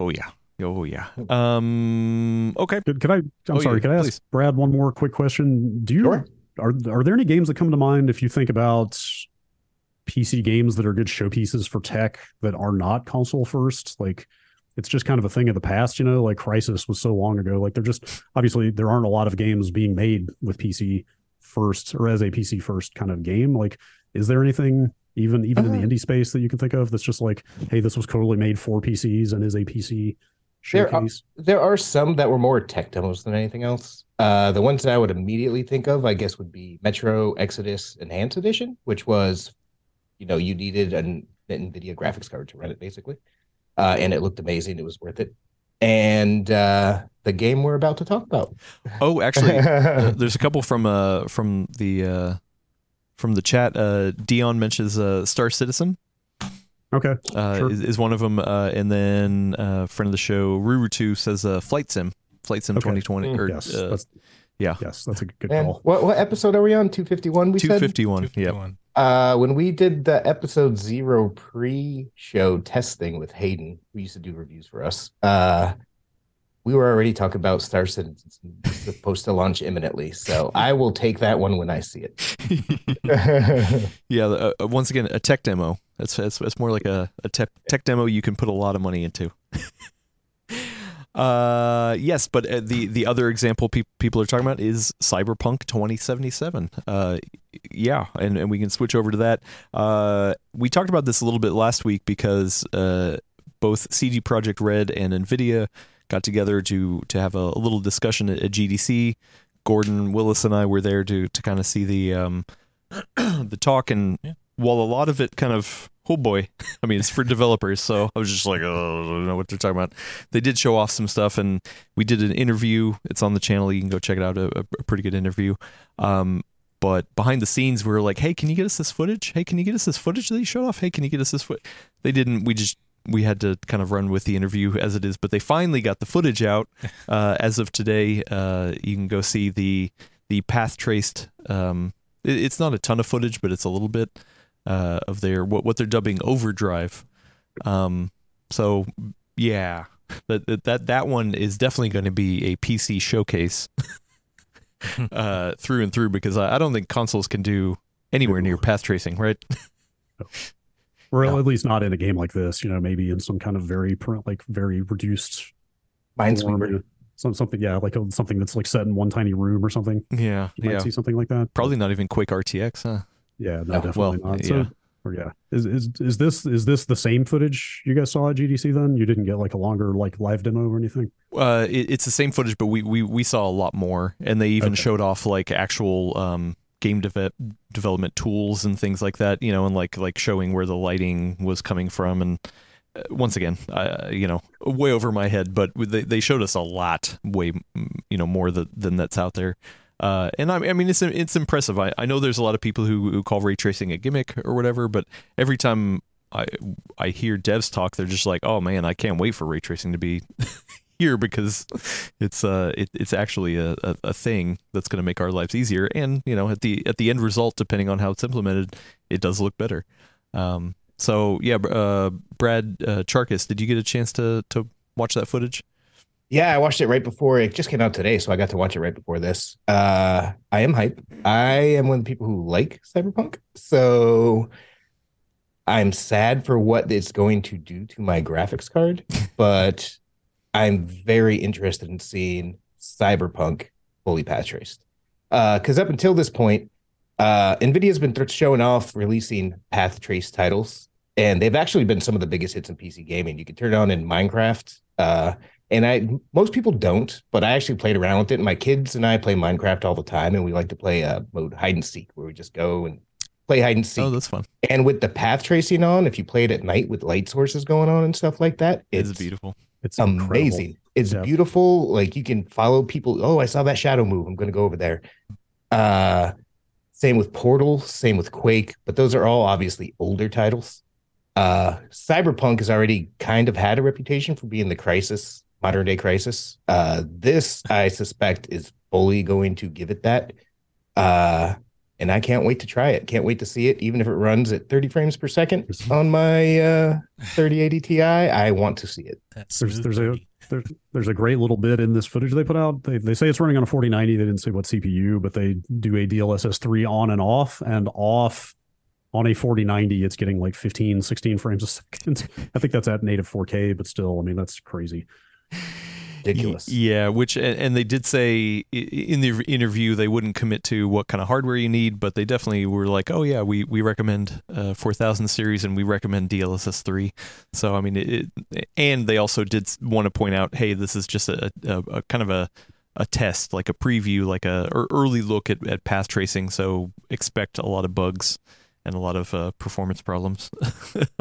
Oh yeah, oh yeah. Um, okay. Could, could I? I'm oh, sorry. Yeah, could I please. ask Brad one more quick question? Do you sure. are are there any games that come to mind if you think about P C games that are good showpieces for tech that are not console first? Like, it's just kind of a thing of the past, you know. Like Crysis was so long ago. Like, they're just obviously there aren't a lot of games being made with P C first or as a P C first kind of game. Like, is there anything even even uh, in the indie space that you can think of that's just like, hey, this was totally made for P Cs and is a P C showcase? There are, there are some that were more tech demos than anything else. Uh, the ones that I would immediately think of, I guess, would be Metro Exodus Enhanced Edition, which was, you know, you needed an NVIDIA graphics card to run it, basically. Uh, and it looked amazing. It was worth it. And uh, the game we're about to talk about. Oh, actually, uh, there's a couple from uh, from the uh, from the chat. Uh, Dion mentions uh, Star Citizen. Okay, uh, sure. is, is one of them. Uh, and then uh, friend of the show, Ruru two, says uh, Flight Sim, Flight Sim okay. twenty twenty. Mm, or, yes, uh, that's, yeah, yes, that's a good and call. What, what episode are we on? two fifty-one. We two fifty-one, said two fifty-one. Yeah. Uh, when we did the episode zero pre-show testing with Hayden, who used to do reviews for us, uh, we were already talking about Star Citizen supposed to launch imminently. So I will take that one when I see it. Yeah. Uh, once again, a tech demo. That's that's, that's more like a, a tech tech demo you can put a lot of money into. Uh, yes, but uh, the the other example pe- people are talking about is Cyberpunk twenty seventy-seven. Uh, yeah, and, and we can switch over to that. Uh, we talked about this a little bit last week because uh, both C D Projekt Red and NVIDIA got together to to have a, a little discussion at, at G D C. Gordon, Willis, and I were there to to kind of see the um, the talk, and yeah. while a lot of it kind of oh boy, I mean, it's for developers, so I was just like, oh, I don't know what they're talking about. They did show off some stuff, and we did an interview. It's on the channel. You can go check it out. A, a pretty good interview. Um, But behind the scenes, we were like, hey, can you get us this footage? Hey, can you get us this footage that you showed off? Hey, can you get us this footage? They didn't. We just we had to kind of run with the interview as it is. But they finally got the footage out. Uh, as of today, uh, you can go see the the path traced. Um, it, it's not a ton of footage, but it's a little bit uh, of their what, what they're dubbing overdrive. Um, so, yeah, that that that one is definitely going to be a P C showcase. uh through and through, because I, I don't think consoles can do anywhere near path tracing, right? no. Or no. At least not in a game like this, you know, maybe in some kind of very like very reduced Minesweeper, some something yeah like a, something that's like set in one tiny room or something. Yeah, you might yeah. see something like that. Probably not even Quake R T X, huh? Yeah, no, oh, definitely well, not. So, yeah. Or yeah. Is is is this is this the same footage you guys saw at G D C then? You didn't get like a longer like live demo or anything? Uh, it, it's the same footage, but we, we, we saw a lot more, and they even okay. showed off like actual um game de- development tools and things like that, you know, and like like showing where the lighting was coming from. And uh, once again, uh, you know, way over my head, but they they showed us a lot, way you know more the, than that's out there. Uh, and I, I mean, it's it's impressive. I, I know there's a lot of people who, who call ray tracing a gimmick or whatever, but every time I I hear devs talk, they're just like, oh man, I can't wait for ray tracing to be here, because it's uh it, it's actually a, a, a thing that's going to make our lives easier. And you know, at the at the end result, depending on how it's implemented, it does look better. Um, so yeah, uh, Brad uh, Chacos, did you get a chance to to watch that footage? Yeah, I watched it right before. It just came out today, so I got to watch it right before this. Uh, I am hype. I am one of the people who like Cyberpunk, so I'm sad for what it's going to do to my graphics card, but I'm very interested in seeing Cyberpunk fully path traced. Because uh, up until this point, uh, NVIDIA's been th- showing off releasing path traced titles, and they've actually been some of the biggest hits in P C gaming. You can turn it on in Minecraft. Uh, And I, most people don't, but I actually played around with it. My kids and I play Minecraft all the time, and we like to play a uh, mode hide and seek, where we just go and play hide and seek. Oh, that's fun! And with the path tracing on, if you play it at night with light sources going on and stuff like that, it's, it's beautiful. It's amazing. Incredible. It's yeah. beautiful. Like, you can follow people. Oh, I saw that shadow move. I'm going to go over there. Uh, same with Portal. Same with Quake. But those are all obviously older titles. Uh, Cyberpunk has already kind of had a reputation for being the Crysis. Modern day Crisis. Uh, this, I suspect, is fully going to give it that. Uh, and I can't wait to try it. Can't wait to see it, even if it runs at thirty frames per second on my uh, thirty eighty Ti. I want to see it. That's there's, there's, a, there's, there's a great little bit in this footage they put out. They, they say it's running on a forty ninety. They didn't say what C P U, but they do a D L S S three on and off, and off on a forty ninety, it's getting like fifteen, sixteen frames a second. I think that's at native four K, but still, I mean, that's crazy. Ridiculous. Yeah, which and they did say in the interview they wouldn't commit to what kind of hardware you need, but they definitely were like, oh yeah, we we recommend uh, four thousand series, and we recommend D L S S three. So I mean, it, and they also did want to point out, hey, this is just a, a, a kind of a a test, like a preview, like a or early look at, at path tracing, so expect a lot of bugs and a lot of uh, performance problems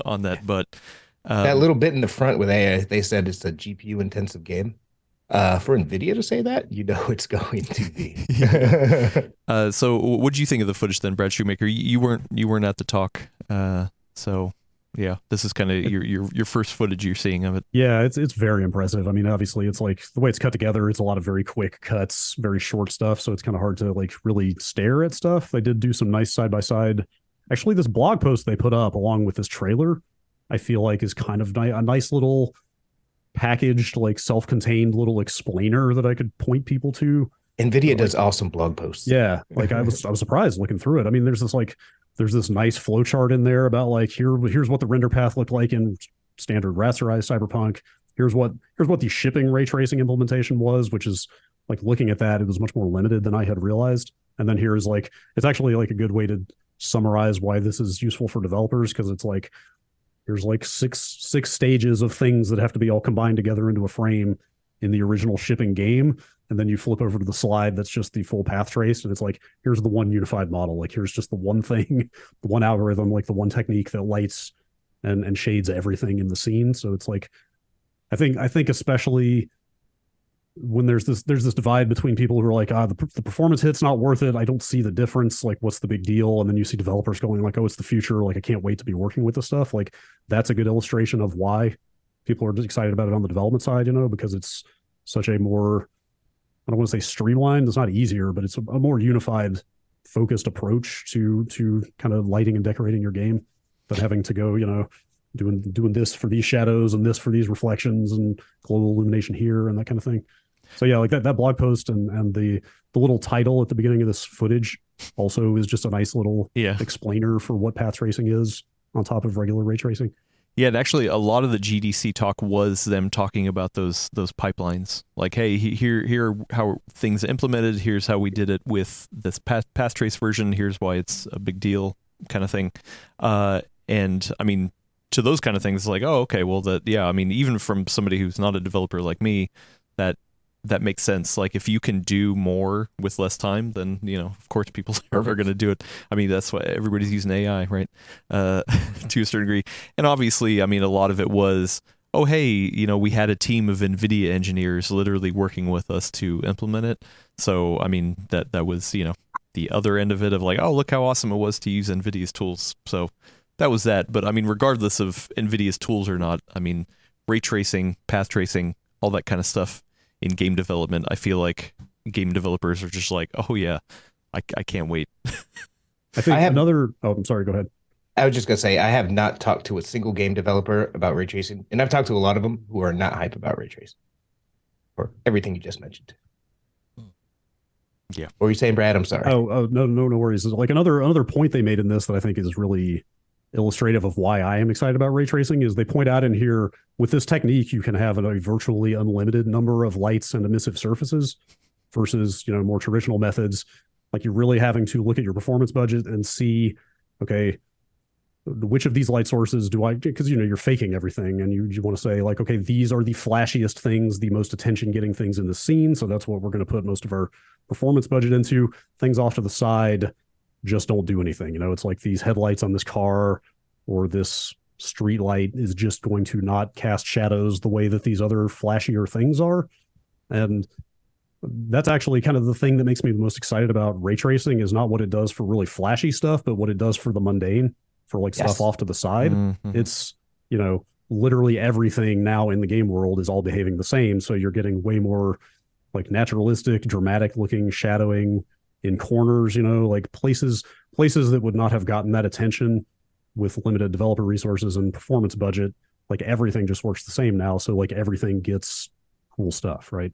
on that. But Um, that little bit in the front where they they said it's a G P U intensive game, uh, for NVIDIA to say that, you know it's going to be. uh, so what did you think of the footage then, Brad Shoemaker? You weren't you weren't at the talk, uh, so yeah, this is kind of your your your first footage you're seeing of it. Yeah, it's it's very impressive. I mean, obviously, it's like the way it's cut together. It's a lot of very quick cuts, very short stuff. So it's kind of hard to like really stare at stuff. They did do some nice side by side. Actually, this blog post they put up along with this trailer, I feel like is kind of ni- a nice little packaged, like self-contained little explainer that I could point people to. NVIDIA like, does awesome blog posts. Yeah. Like I was, I was surprised looking through it. I mean, there's this like, there's this nice flowchart in there about like, here, here's what the render path looked like in standard rasterized Cyberpunk. Here's what, here's what the shipping ray tracing implementation was, which is like looking at that, it was much more limited than I had realized. And then here's like, it's actually like a good way to summarize why this is useful for developers. Cause it's like, there's like six six stages of things that have to be all combined together into a frame in the original shipping game. And then you flip over to the slide that's just the full path trace. And it's like, here's the one unified model. Like, here's just the one thing, the one algorithm, like the one technique that lights and, and shades everything in the scene. So it's like, I think, I think especially when there's this there's this divide between people who are like, ah, the, the performance hit's not worth it. I don't see the difference. Like, what's the big deal? And then you see developers going like, oh, it's the future. Like, I can't wait to be working with this stuff. Like, that's a good illustration of why people are excited about it on the development side, you know, because it's such a more, I don't want to say streamlined. It's not easier, but it's a, a more unified, focused approach to to kind of lighting and decorating your game than having to go, you know, doing doing this for these shadows and this for these reflections and global illumination here and that kind of thing. So yeah, like that, that blog post and, and the, the little title at the beginning of this footage also is just a nice little yeah. explainer for what path tracing is on top of regular ray tracing. Yeah, and actually a lot of the G D C talk was them talking about those those pipelines. Like, hey, here here are how things implemented. Here's how we did it with this path, path trace version. Here's why it's a big deal, kind of thing. Uh, and I mean, to those kind of things, like, oh, okay, well, that yeah, I mean, even from somebody who's not a developer like me, that. that makes sense. Like, if you can do more with less time, then, you know, of course people are going to do it. I mean, that's why everybody's using A I, right? Uh, to a certain degree. And obviously, I mean, a lot of it was, oh, hey, you know, we had a team of NVIDIA engineers literally working with us to implement it. So, I mean, that, that was, you know, the other end of it of like, oh, look how awesome it was to use NVIDIA's tools. So that was that. But I mean, regardless of NVIDIA's tools or not, I mean, ray tracing, path tracing, all that kind of stuff, in game development, I feel like game developers are just like, oh yeah, I, I can't wait. I think I have, another, oh, I'm sorry, go ahead. I was just going to say, I have not talked to a single game developer about ray tracing, and I've talked to a lot of them who are not hype about ray tracing or everything you just mentioned. Yeah. What were you saying, Brad? I'm sorry. Oh, oh no, no, no worries. Like another, another point they made in this that I think is really illustrative of why I am excited about ray tracing is they point out in here, with this technique, you can have a virtually unlimited number of lights and emissive surfaces versus, you know, more traditional methods. Like, you're really having to look at your performance budget and see, okay, which of these light sources do I, because, you know, you're faking everything and you, you want to say like, okay, these are the flashiest things, the most attention getting things in the scene. So that's what we're going to put most of our performance budget into. Things off to the side just don't do anything. You know, it's like these headlights on this car or this street light is just going to not cast shadows the way that these other flashier things are. And that's actually kind of the thing that makes me the most excited about ray tracing is not what it does for really flashy stuff, but what it does for the mundane, for like yes. stuff off to the side. Mm-hmm. It's, you know, literally everything now in the game world is all behaving the same. So you're getting way more like naturalistic, dramatic looking shadowing in corners, you know, like places places that would not have gotten that attention with limited developer resources and performance budget. Like, everything just works the same now, so like everything gets cool stuff, right?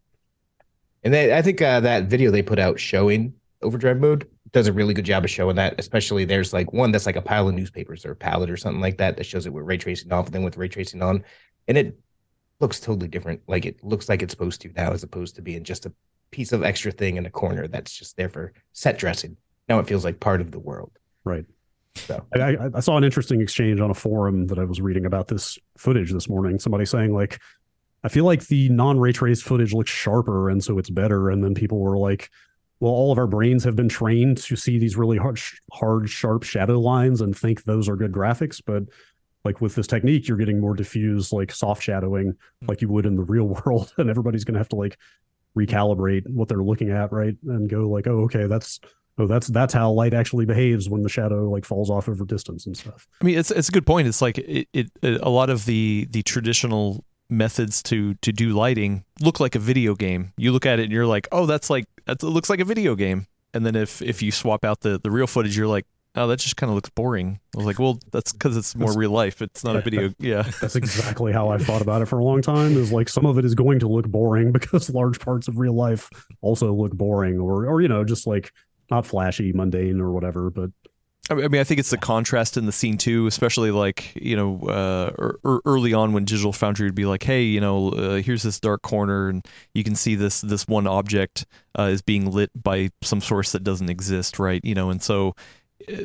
And they, I think uh, that video they put out showing overdrive mode does a really good job of showing that, especially there's like one that's like a pile of newspapers or a pallet or something like that that shows it with ray tracing off and then with ray tracing on, and it looks totally different. Like, it looks like it's supposed to now as opposed to being just a piece of extra thing in a corner that's just there for set dressing. Now it feels like part of the world. Right. So I, I saw an interesting exchange on a forum that I was reading about this footage this morning. Somebody saying like, I feel like the non-ray traced footage looks sharper and so it's better. And then people were like, well, all of our brains have been trained to see these really hard, hard, sharp shadow lines and think those are good graphics. But like with this technique, you're getting more diffuse, like soft shadowing, mm-hmm. like you would in the real world. And everybody's going to have to like recalibrate what they're looking at, right? And go like, oh, okay, that's oh that's that's how light actually behaves when the shadow like falls off over distance and stuff. I mean, it's it's a good point. It's like it, it a lot of the the traditional methods to to do lighting look like a video game. You look at it and you're like, oh, that's like that looks like a video game. And then if if you swap out the the real footage, you're like, oh, that just kind of looks boring. I was like, well, that's because it's more that's, real life. It's not a video. Yeah, that's exactly how I've thought about it for a long time is like some of it is going to look boring because large parts of real life also look boring or, or you know, just like not flashy, mundane or whatever. But I mean, I think it's the contrast in the scene, too, especially like, you know, uh, or, or early on when Digital Foundry would be like, hey, you know, uh, here's this dark corner and you can see this this one object uh, is being lit by some source that doesn't exist. Right. You know, and so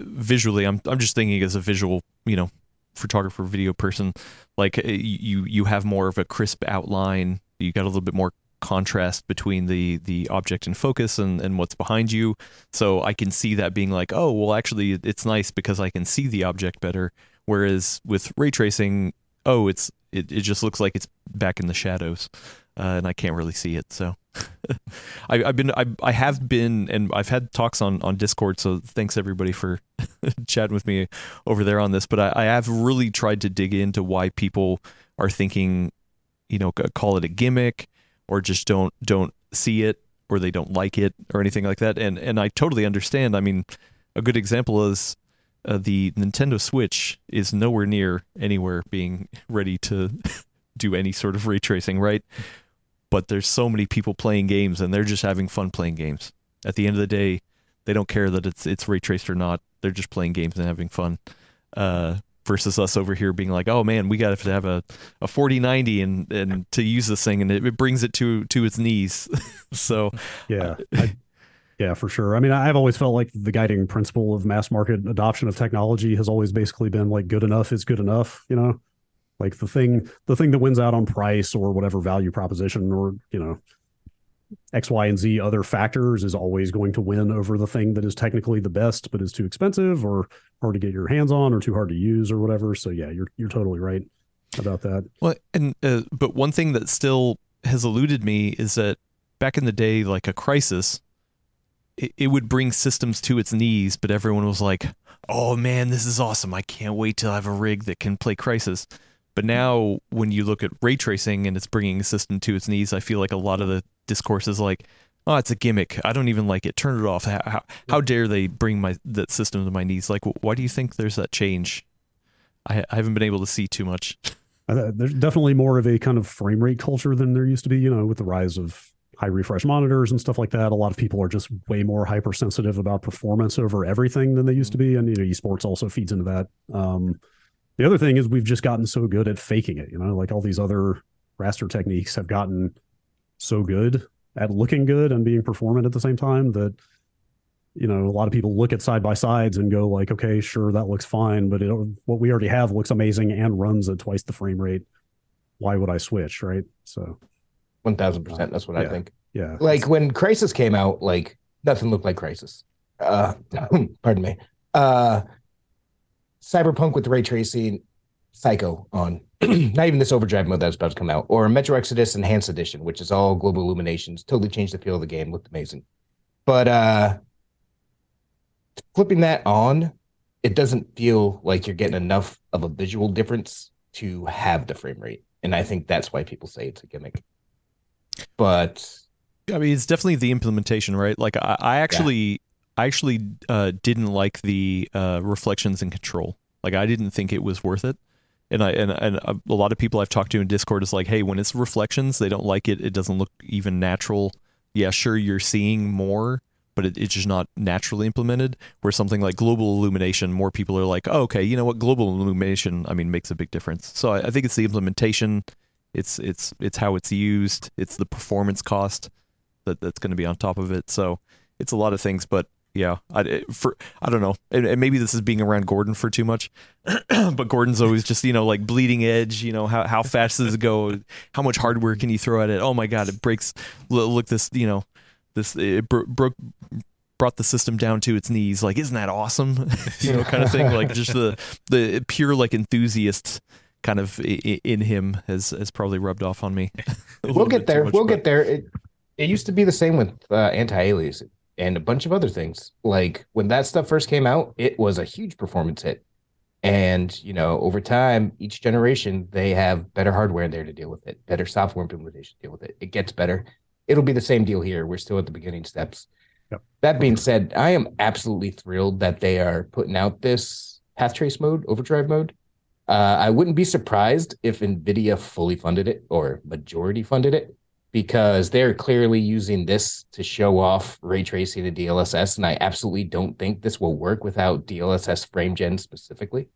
visually i'm i'm just thinking as a visual, you know, photographer, video person, like you you have more of a crisp outline. You got a little bit more contrast between the the object in focus and and what's behind you. So I can see that being like, oh, well, actually it's nice because I can see the object better, whereas with ray tracing, oh, it's it, it just looks like it's back in the shadows uh, and I can't really see it. So I, I've been, I, I have been, and I've had talks on, on Discord. So thanks everybody for chatting with me over there on this. But I, I have really tried to dig into why people are thinking, you know, call it a gimmick or just don't don't see it or they don't like it or anything like that. And and I totally understand. I mean, a good example is uh, the Nintendo Switch is nowhere near anywhere being ready to do any sort of ray tracing, right? But there's so many people playing games and they're just having fun playing games. At the end of the day, they don't care that it's it's ray traced or not. They're just playing games and having fun. Uh, versus us over here being like, oh man, we got to have a, a forty ninety and, and to use this thing, and it, it brings it to to its knees. So yeah, I, yeah, for sure. I mean, I've always felt like the guiding principle of mass market adoption of technology has always basically been like good enough is good enough, you know? Like the thing, the thing that wins out on price or whatever value proposition or, you know, X, Y, and Z other factors is always going to win over the thing that is technically the best, but is too expensive or hard to get your hands on or too hard to use or whatever. So yeah, you're, you're totally right about that. Well, and, uh, but one thing that still has eluded me is that back in the day, like a crisis, it, it would bring systems to its knees, but everyone was like, oh man, this is awesome. I can't wait till I have a rig that can play Crisis. But now when you look at ray tracing and it's bringing a system to its knees, I feel like a lot of the discourse is like, oh, it's a gimmick. I don't even like it. Turn it off. How how, how dare they bring my that system to my knees? Like, why do you think there's that change? I, I haven't been able to see too much. Uh, there's definitely more of a kind of frame rate culture than there used to be, you know, with the rise of high refresh monitors and stuff like that. A lot of people are just way more hypersensitive about performance over everything than they used to be. And, you know, esports also feeds into that. Um, The other thing is we've just gotten so good at faking it, you know, like all these other raster techniques have gotten so good at looking good and being performant at the same time that, you know, a lot of people look at side by sides and go like, okay, sure, that looks fine, but it, what we already have looks amazing and runs at twice the frame rate. Why would I switch? Right. So one thousand percent. That's what yeah, I think. Yeah. Like when Crysis came out, like nothing looked like Crysis. Uh, pardon me. Uh, Cyberpunk with ray tracing, Psycho on. Not even this overdrive mode that was about to come out. Or Metro Exodus Enhanced Edition, which is all global illuminations. Totally changed the feel of the game. Looked amazing. But uh, flipping that on, it doesn't feel like you're getting enough of a visual difference to have the frame rate. And I think that's why people say it's a gimmick. But... I mean, it's definitely the implementation, right? Like, I, I actually... Yeah. I actually uh, didn't like the uh, reflections in Control. Like, I didn't think it was worth it. And I and, and a lot of people I've talked to in Discord is like, hey, when it's reflections, they don't like it. It doesn't look even natural. Yeah, sure, you're seeing more, but it, it's just not naturally implemented. Where something like global illumination, more people are like, oh, okay, you know what? Global illumination, I mean, makes a big difference. So I, I think it's the implementation. It's it's it's how it's used. It's the performance cost that, that's going to be on top of it. So it's a lot of things, but yeah, I, for, I don't know. And, and maybe this is being around Gordon for too much, but Gordon's always just, you know, like bleeding edge, you know, how, how fast does it go? How much hardware can you throw at it? Oh my God, it breaks. Look, this, you know, this, it bro- broke, brought the system down to its knees. Like, isn't that awesome? You know, kind of thing. Like just the, the pure like enthusiast kind of in him has, has probably rubbed off on me. We'll get there. Much, we'll but. get there. It, it used to be the same with uh, anti-aliasing. And a bunch of other things. Like when that stuff first came out, it was a huge performance hit. And, you know, over time, each generation, they have better hardware in there to deal with it, better software implementation to deal with it. It gets better. It'll be the same deal here. We're still at the beginning steps. Yep. That being said, I am absolutely thrilled that they are putting out this path trace mode, overdrive mode. Uh, I wouldn't be surprised if NVIDIA fully funded it or majority funded it, because they're clearly using this to show off ray tracing and D L S S, and I absolutely don't think this will work without D L S S frame gen specifically.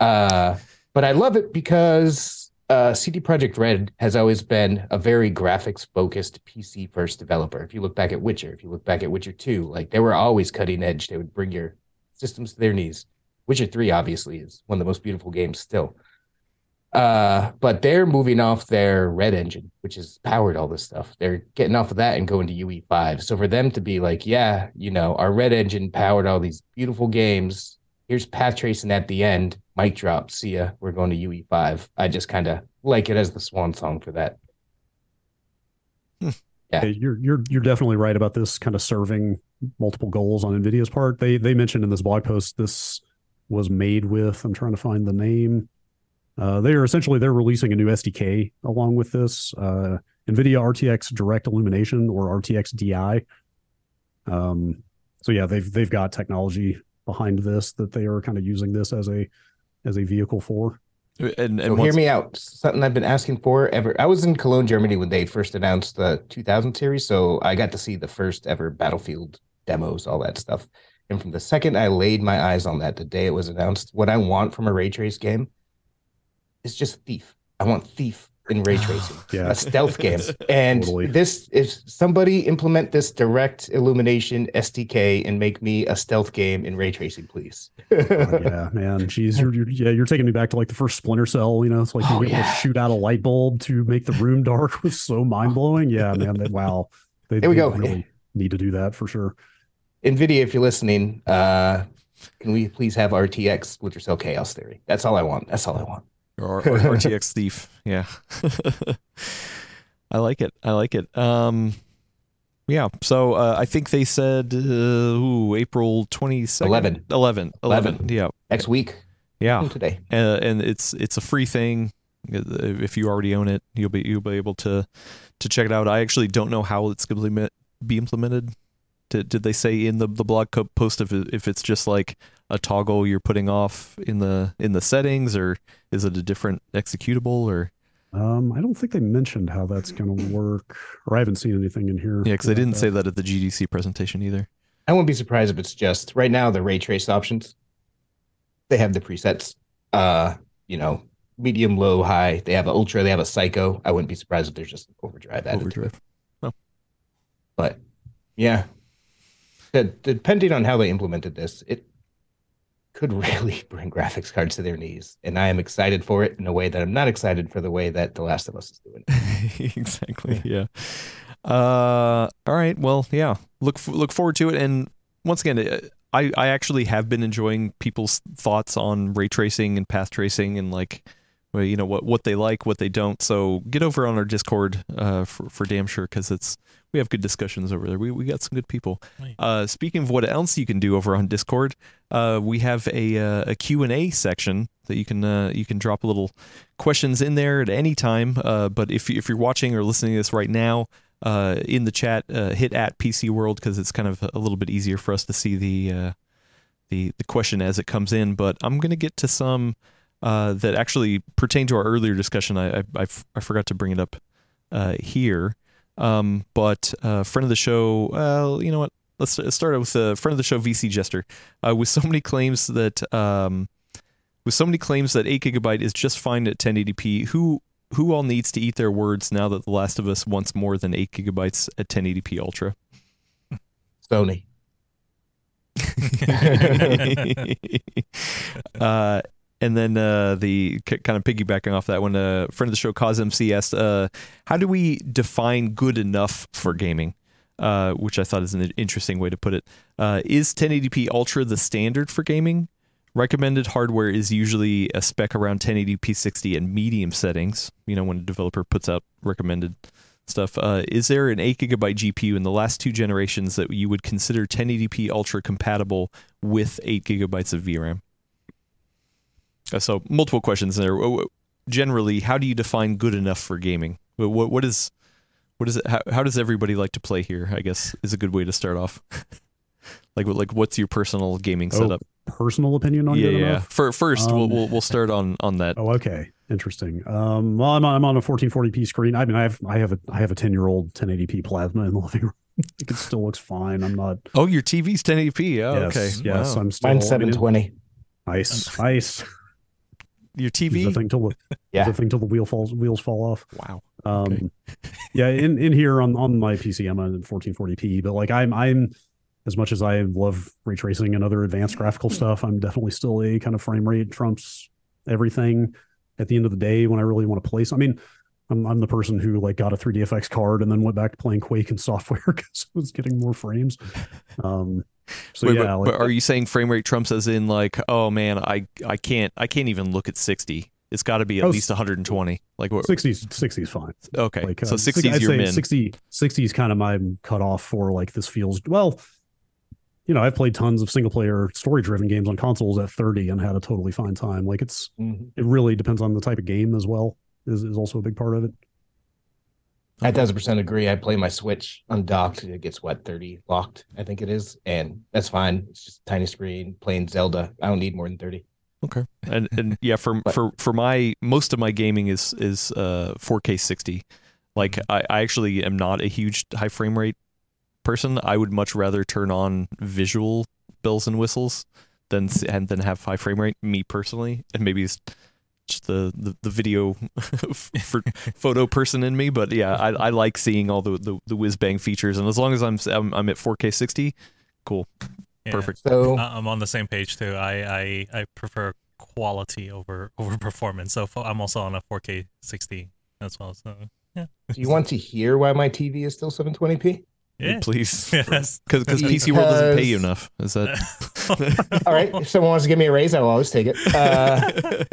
Uh, but I love it because uh, C D Projekt Red has always been a very graphics-focused P C-first developer. If you look back at Witcher, if you look back at Witcher two, like they were always cutting edge. They would bring your systems to their knees. Witcher three, obviously, is one of the most beautiful games still. Uh, but they're moving off their Red engine, which has powered all this stuff. They're getting off of that and going to U E five. So for them to be like, yeah, you know, our Red engine powered all these beautiful games. Here's path tracing at the end. Mic drop. See ya. We're going to U E five. I just kind of like it as the swan song for that. Yeah. You're you're you're definitely right about this kind of serving multiple goals on NVIDIA's part. They they mentioned in this blog post this was made with, I'm trying to find the name. Uh, they are essentially, they're releasing a new S D K along with this. Uh, NVIDIA R T X Direct Illumination, or R T X D I. Um, so yeah, they've they've got technology behind this that they are kind of using this as a as a vehicle for. And, and so hear me out. Something I've been asking for ever. I was in Cologne, Germany when they first announced the two thousand series, so I got to see the first ever Battlefield demos, all that stuff. And from the second I laid my eyes on that, the day it was announced, what I want from a ray trace game is just Thief. I want Thief in ray tracing, yeah. a stealth game. And totally. This, if somebody implement this direct illumination S D K and make me a stealth game in ray tracing, please. Oh, yeah, man. Jeez, you're, you're, yeah, you're taking me back to like the first Splinter Cell, you know, it's like oh, you yeah. able to shoot out a light bulb to make the room dark was so mind blowing. Yeah, man. They, wow. They, there we they go. Really need to do that for sure. NVIDIA, if you're listening, uh, can we please have R T X Splinter Cell Chaos Theory? That's all I want. That's all I want. Or, or R T X Thief. Yeah. I like it. I like it. Um, yeah. So uh, I think they said uh, ooh, April twenty-second. eleven. eleven. eleven. Yeah. Next week. Yeah. From today. Uh, and it's it's a free thing. If you already own it, you'll be you'll be able to to check it out. I actually don't know how it's going to be implemented. Did, did they say in the, the blog post if, if it's just like a toggle you're putting off in the in the settings, or is it a different executable? Or um, I don't think they mentioned how that's going to work, or I haven't seen anything in here. Yeah, because they didn't that. say that at the G D C presentation either. I wouldn't be surprised if it's just right now the ray trace options. They have the presets, uh, you know, medium, low, high. They have an ultra. They have a psycho. I wouldn't be surprised if there's just an overdrive added. Overdrive. Oh, but yeah. Depending on how they implemented this, it could really bring graphics cards to their knees. And I am excited for it in a way that I'm not excited for the way that The Last of Us is doing it. Exactly. Yeah. Uh, all right. Well, yeah, look, look forward to it. And once again, I, I actually have been enjoying people's thoughts on ray tracing and path tracing and like, well, you know, what, what they like, what they don't. So get over on our Discord uh, for, for damn sure. Cause it's, we have good discussions over there. We we got some good people. Uh, speaking of what else you can do over on Discord, uh, we have a uh, a Q and A section that you can uh, you can drop little questions in there at any time. Uh, but if if you're watching or listening to this right now, uh, in the chat, uh, hit at P C World because it's kind of a little bit easier for us to see the uh, the the question as it comes in. But I'm gonna get to some uh, that actually pertain to our earlier discussion. I I, I, f- I forgot to bring it up uh, here. Um, but uh, friend of the show, well, uh, you know what? Let's, let's start out with a friend of the show, V C Jester, uh, with so many claims that um, with so many claims that eight gigabyte is just fine at ten eighty p. Who who all needs to eat their words now that The Last of Us wants more than eight gigabytes at ten eighty p Ultra? Sony. uh, and then uh, the kind of piggybacking off that one, a uh, friend of the show, Cause M C, asked, uh, how do we define good enough for gaming? Uh, which I thought is an interesting way to put it. Uh, is ten eighty p Ultra the standard for gaming? Recommended hardware is usually a spec around ten eighty p sixty and medium settings. You know, when a developer puts out recommended stuff. Uh, is there an eight gigabyte G P U in the last two generations that you would consider ten eighty p Ultra compatible with eight gigabytes of V RAM? So multiple questions there. Generally, how do you define good enough for gaming? What what is what is it? How, how does everybody like to play here? I guess is a good way to start off. like like what's your personal gaming oh, setup? Personal opinion on yeah, good yeah. enough. For first, um, we'll, we'll we'll start on on that. Oh, okay, interesting. Um, well, I'm on, I'm on a fourteen forty p screen. I mean, I have I have a I have a ten year old ten eighty p plasma in the living room. It still looks fine. I'm not. Oh, your T V's ten eighty p. Oh, yes, okay. Yes, wow. I'm still. Mine's seven twenty. Nice, nice. Your T V, the thing till the, yeah. the thing till the wheel falls, wheels fall off. Wow. Um, okay. yeah. In, in here on, on my P C, I'm on fourteen forty p, but like I'm, I'm as much as I love ray tracing and other advanced graphical stuff, I'm definitely still a kind of frame rate trumps everything at the end of the day when I really want to play. So, I mean, I'm, I'm the person who like got a three D F X card and then went back to playing Quake and software because I was getting more frames. Um, So, Wait, yeah, but, like, but are you saying frame rate trumps as in like, oh man, I, I can't I can't even look at sixty. It's got to be at oh, least one hundred twenty. Like what? sixty's fine. Okay, like, so uh, sixty's your min. sixty is kind of my cutoff for like this feels well. You know, I've played tons of single player story driven games on consoles at thirty and had a totally fine time. Like it's mm-hmm. it really depends on the type of game as well. Is is also a big part of it. I one thousand percent agree. I play my Switch undocked. It gets, what, thirty locked, I think it is. And that's fine. It's just a tiny screen, playing Zelda. I don't need more than thirty. Okay. And and yeah, for but, for for my, most of my gaming is is uh, four K sixty. Like, I, I actually am not a huge high frame rate person. I would much rather turn on visual bells and whistles than and then have high frame rate, me personally. And maybe it's just the, the, the video for photo person in me, but yeah, I, I like seeing all the, the, the whiz bang features, and as long as I'm I'm, I'm at four K sixty, cool, yeah, perfect. So I'm on the same page too. I, I, I prefer quality over over performance, so I'm also on a four K sixty as well. So yeah. Do you want to hear why my T V is still seven twenty p? Yeah, please, yes. Cause, cause because P C World doesn't pay you enough. Is that all right? If someone wants to give me a raise, I will always take it. Uh,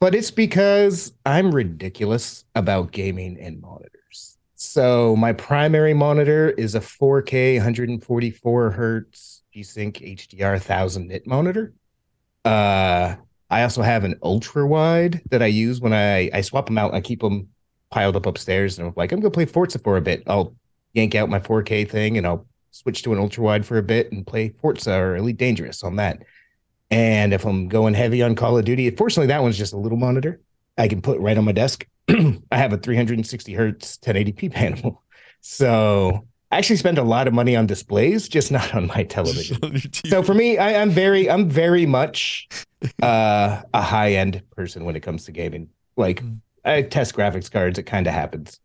But it's because I'm ridiculous about gaming and monitors. So my primary monitor is a four K one forty-four hertz G-Sync H D R one thousand nit monitor. Uh, I also have an ultra wide that I use when I, I swap them out. I keep them piled up upstairs, and I'm like, I'm going to play Forza for a bit. I'll yank out my four K thing, and I'll switch to an ultra wide for a bit and play Forza or Elite Dangerous on that. And if I'm going heavy on Call of Duty, fortunately, that one's just a little monitor I can put right on my desk. I have a three sixty hertz ten eighty p panel. So I actually spend a lot of money on displays, just not on my television. On so for me, I, I'm very I'm very much uh, a high-end person when it comes to gaming. Like, mm. I test graphics cards. It kind of happens.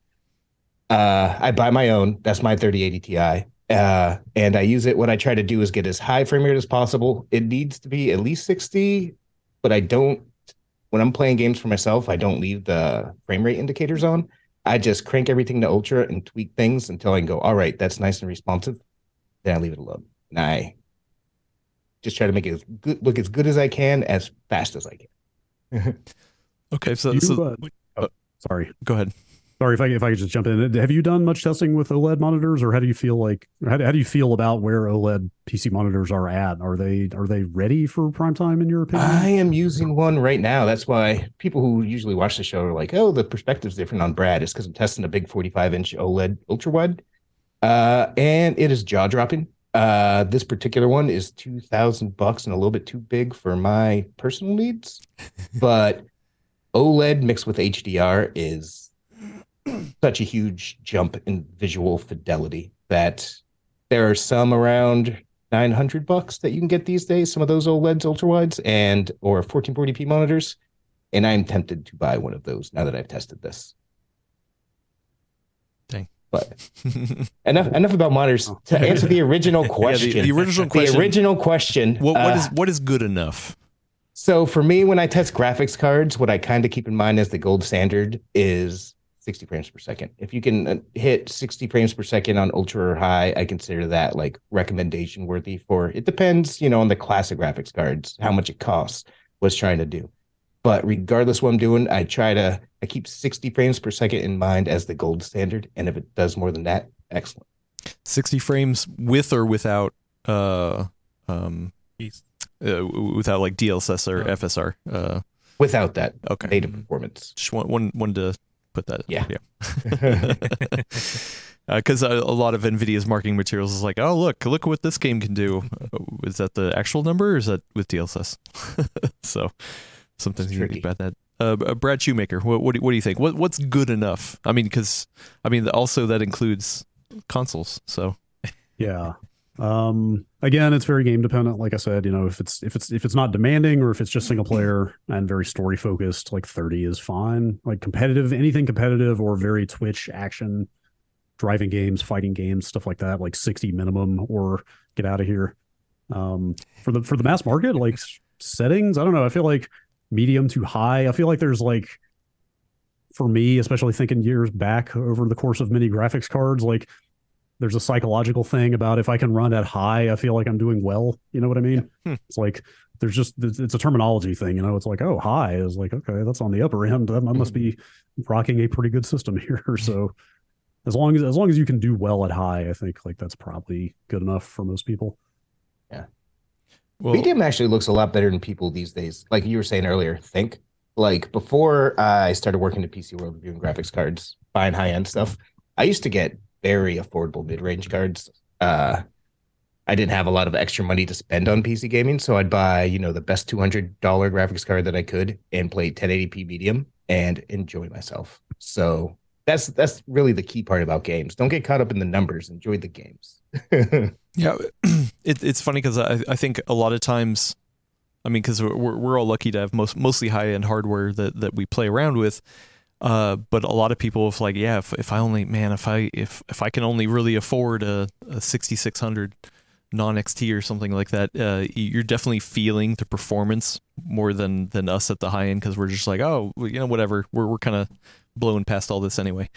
Uh, I buy my own. That's my thirty eighty Ti. Uh, and I use it. What I try to do is get as high frame rate as possible. It needs to be at least sixty, but I don't, when I'm playing games for myself, I don't leave the frame rate indicators on. I just crank everything to ultra and tweak things until I can go, all right, that's nice and responsive. Then I leave it alone. And I just try to make it as good, look as good as I can, as fast as I can. Okay. So, you, so uh, oh, sorry, go ahead. Sorry, if I if I could just jump in. Have you done much testing with OLED monitors, or how do you feel like how do, how do you feel about where OLED P C monitors are at? Are they are they ready for prime time in your opinion? I am using one right now. That's why people who usually watch the show are like, "Oh, the perspective's different on Brad." It's because I'm testing a big forty-five inch OLED ultra wide, uh, and it is jaw dropping. Uh, this particular one is two thousand bucks and a little bit too big for my personal needs, but OLED mixed with H D R is such a huge jump in visual fidelity that there are some around nine hundred bucks that you can get these days, some of those OLEDs, ultra wides, and or fourteen forty p monitors, and I'm tempted to buy one of those now that I've tested this. Dang. But enough enough about monitors. To answer the original question, yeah, the, the original question the original question what, what uh, is what is good enough? So for me, when I test graphics cards, what I kind of keep in mind as the gold standard is sixty frames per second. If you can hit sixty frames per second on ultra or high, I consider that like recommendation worthy for, it depends, you know, on the class of graphics cards, how much it costs, what's trying to do. But regardless of what I'm doing, I try to, I keep sixty frames per second in mind as the gold standard. And if it does more than that, excellent. sixty frames with or without, uh, um, uh without like D L S S or oh. F S R, uh, without that. Okay. Native performance. Just one, one, one to, put that yeah yeah because uh, a lot of NVIDIA's marketing materials is like, oh look look what this game can do. Is that the actual number, or is that with D L S S? So something's unique about that. uh, uh Brad Shoemaker, what, what, do, what do you think what what's good enough? I mean, because I mean also that includes consoles, so yeah. Um, again, it's very game dependent. Like I said, you know, if it's, if it's, if it's not demanding, or if it's just single player and very story focused, like thirty is fine. Like competitive, anything competitive or very twitch action, driving games, fighting games, stuff like that, like sixty minimum or get out of here. Um, for the, for the mass market, like settings, I don't know. I feel like medium to high. I feel like there's like, for me, especially thinking years back over the course of many graphics cards, like there's a psychological thing about if I can run at high, I feel like I'm doing well. You know what I mean? Yeah. Hmm. It's like there's just, it's a terminology thing, you know, it's like, oh, high is like, okay, that's on the upper end. I must be rocking a pretty good system here. So as long as, as long as you can do well at high, I think like that's probably good enough for most people. Yeah. Well, medium actually looks a lot better than people these days. Like you were saying earlier, think like before I started working at P C World reviewing graphics cards, buying high end stuff, I used to get very affordable mid range cards. Uh, I didn't have a lot of extra money to spend on P C gaming, so I'd buy, you know, the best two hundred dollars graphics card that I could and play ten eighty p medium and enjoy myself. So that's that's really the key part about games. Don't get caught up in the numbers. Enjoy the games. Yeah, it, it's funny because I, I think a lot of times, I mean, because we're, we're all lucky to have most mostly high-end hardware that, that we play around with, uh, but a lot of people if like, yeah, if, if I only, man, if I if if I can only really afford a, a sixty-six hundred non-X T or something like that, uh, you're definitely feeling the performance more than than us at the high end because we're just like, oh, you know, whatever, we're we're kind of blowing past all this anyway.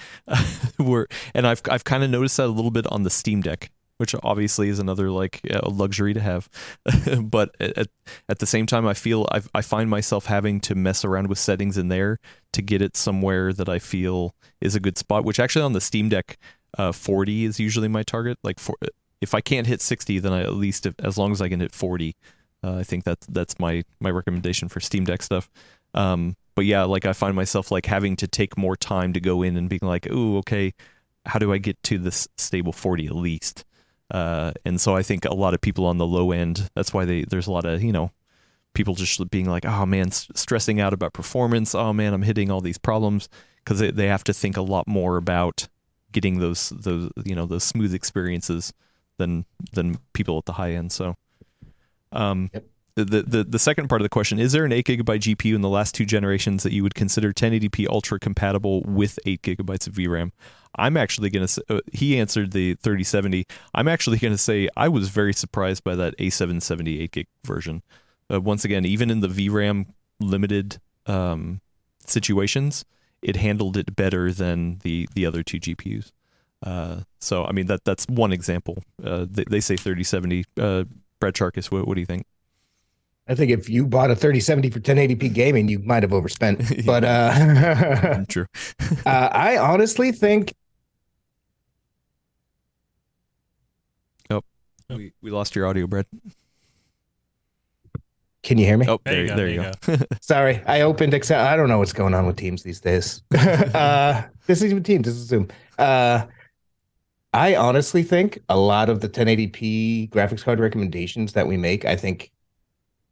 we're and I've I've kind of noticed that a little bit on the Steam Deck, which obviously is another like uh, luxury to have, but at at the same time, I feel I I find myself having to mess around with settings in there to get it somewhere that I feel is a good spot. Which actually on the Steam Deck, uh, forty is usually my target, like for. If I can't hit sixty, then I at least, if, as long as I can hit forty, uh, I think that's that's my my recommendation for Steam Deck stuff. Um, but yeah, like I find myself like having to take more time to go in and being like, ooh, okay, how do I get to this stable forty at least? Uh, and so I think a lot of people on the low end, that's why they there's a lot of, you know, people just being like, oh man, st- stressing out about performance. Oh man, I'm hitting all these problems because they, they have to think a lot more about getting those those you know those smooth experiences than than people at the high end. So um yep. the, the the second part of the question, is there an eight gigabyte G P U in the last two generations that you would consider ten eighty p ultra compatible with eight gigabytes of V RAM? I'm actually going to uh, he answered the thirty seventy. I'm actually going to say I was very surprised by that A seven seventy eight gig version. Uh, once again, even in the V RAM limited um situations, it handled it better than the the other two G P Us. Uh, so, I mean, that that's one example. Uh, they, they say thirty seventy. Uh, Brad Chacos, what, what do you think? I think if you bought a thirty seventy for ten eighty p gaming, you might have overspent. But uh, true. uh, I honestly think. Oh, we, we lost your audio, Brad. Can you hear me? Oh, there, there you go. There you go. Sorry, I opened Excel. I don't know what's going on with Teams these days. uh, this is Teams. This is Zoom. Uh, I honestly think a lot of the ten eighty p graphics card recommendations that we make, I think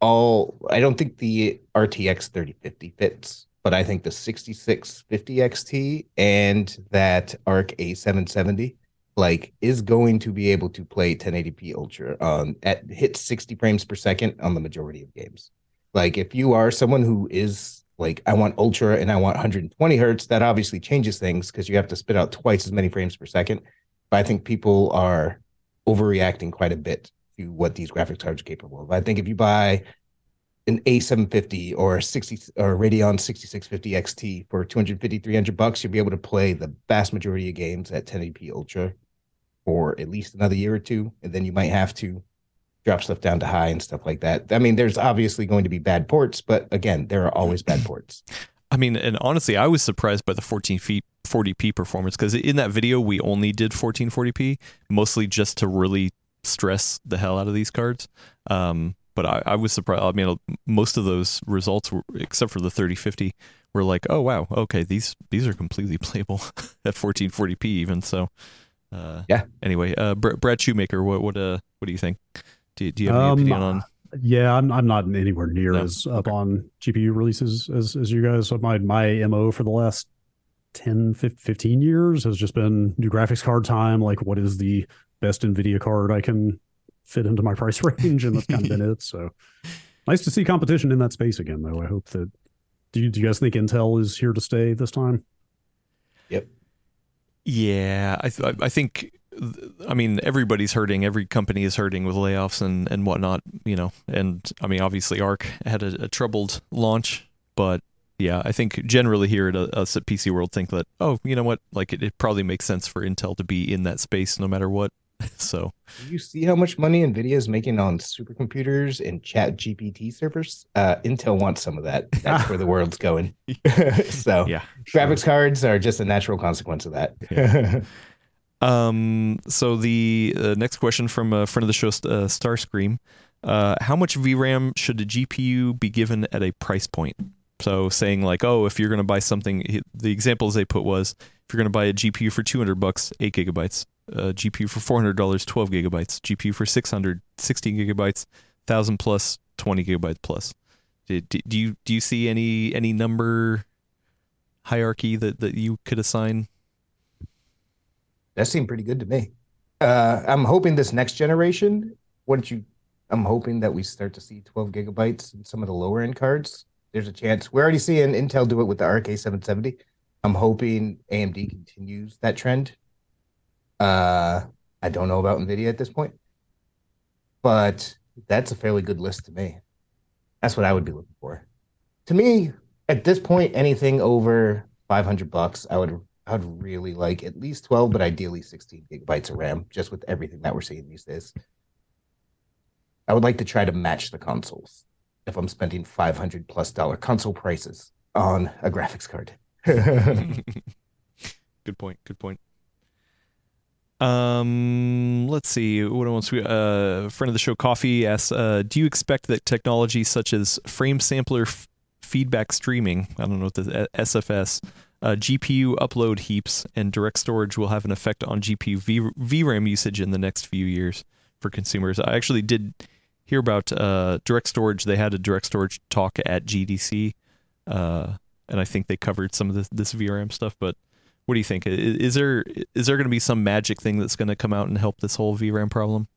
all, I don't think the R T X thirty fifty fits, but I think the sixty-six fifty X T and that Arc A seven seventy like is going to be able to play ten eighty p ultra um, at hit sixty frames per second on the majority of games. Like if you are someone who is like, I want ultra and I want one hundred twenty hertz, that obviously changes things because you have to spit out twice as many frames per second. But I think people are overreacting quite a bit to what these graphics cards are capable of. I think if you buy an A seven fifty or a sixty or a Radeon sixty-six fifty X T for two fifty, three hundred bucks, you'll be able to play the vast majority of games at ten eighty p ultra for at least another year or two, and then you might have to drop stuff down to high and stuff like that. I mean, there's obviously going to be bad ports, but again, there are always bad ports. I mean, and honestly, I was surprised by the fourteen forty p performance because in that video, we only did fourteen forty p, mostly just to really stress the hell out of these cards. Um, but I, I was surprised. I mean, most of those results, were, except for the thirty fifty, were like, oh, wow, okay, these these are completely playable at fourteen forty p even. So, uh, yeah. Anyway, uh, Brad Shoemaker, what what uh, what do you think? Do, do you have any um, opinion on... Yeah, I'm I'm not anywhere near no. as up okay. on G P U releases as, as you guys. So my, my M O for the last ten, fifteen years has just been new graphics card time. Like, what is the best NVIDIA card I can fit into my price range? And that's kind of been it. So nice to see competition in that space again, though. I hope that... Do you, do you guys think Intel is here to stay this time? Yep. Yeah, I th- I think... I mean, everybody's hurting. Every company is hurting with layoffs and, and whatnot, you know. And I mean, obviously, Arc had a, a troubled launch, but yeah, I think generally here at us at P C World think that, oh, you know what? Like, it, it probably makes sense for Intel to be in that space no matter what. So you see how much money NVIDIA is making on supercomputers and chat G P T servers? Uh, Intel wants some of that. That's where the world's going. So yeah, graphics sure. cards are just a natural consequence of that. Yeah. Um, so the uh, next question from a friend of the show, uh, Starscream, uh, how much V RAM should a G P U be given at a price point? So saying like, oh, if you're going to buy something, the examples they put was, if you're going to buy a G P U for two hundred bucks, eight gigabytes, a G P U for four hundred dollars, twelve gigabytes, G P U for six hundred, sixteen gigabytes, thousand plus, twenty gigabytes plus. Do, do, do you, do you see any, any number hierarchy that, that you could assign? That seemed pretty good to me. Uh, I'm hoping this next generation, once you, I'm hoping that we start to see twelve gigabytes in some of the lower end cards. There's a chance. We're already seeing Intel do it with the Arc A seven seventy. I'm hoping A M D continues that trend. Uh, I don't know about NVIDIA at this point, but that's a fairly good list to me. That's what I would be looking for. To me, at this point, anything over five hundred bucks, I would I'd really like at least twelve, but ideally sixteen gigabytes of RAM, just with everything that we're seeing these days. I would like to try to match the consoles if I'm spending five hundred dollars plus dollar console prices on a graphics card. Good point, good point. Um, let's see. What else? We, uh, friend of the show, Coffee, asks, uh, do you expect that technology such as frame sampler f- feedback streaming, I don't know what the S F S, Uh, G P U upload heaps and direct storage will have an effect on G P U v- VRAM usage in the next few years for consumers? I actually did hear about uh, direct storage. They had a direct storage talk at G D C, uh, and I think they covered some of this, this V RAM stuff. But what do you think? Is, is there is there going to be some magic thing that's going to come out and help this whole V RAM problem?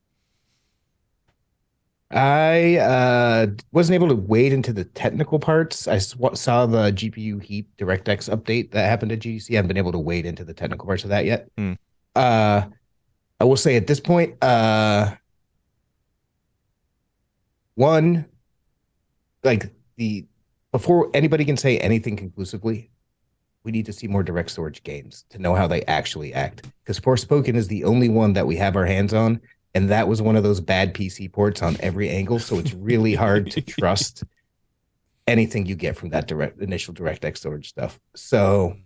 I uh, wasn't able to wade into the technical parts. I sw- saw the G P U heap DirectX update that happened at G D C. I haven't been able to wade into the technical parts of that yet. Mm. Uh, I will say at this point, uh, one, like the before anybody can say anything conclusively, we need to see more direct storage games to know how they actually act. Because Forspoken is the only one that we have our hands on. And that was one of those bad P C ports on every angle, so it's really hard to trust anything you get from that direct initial DirectX storage stuff. So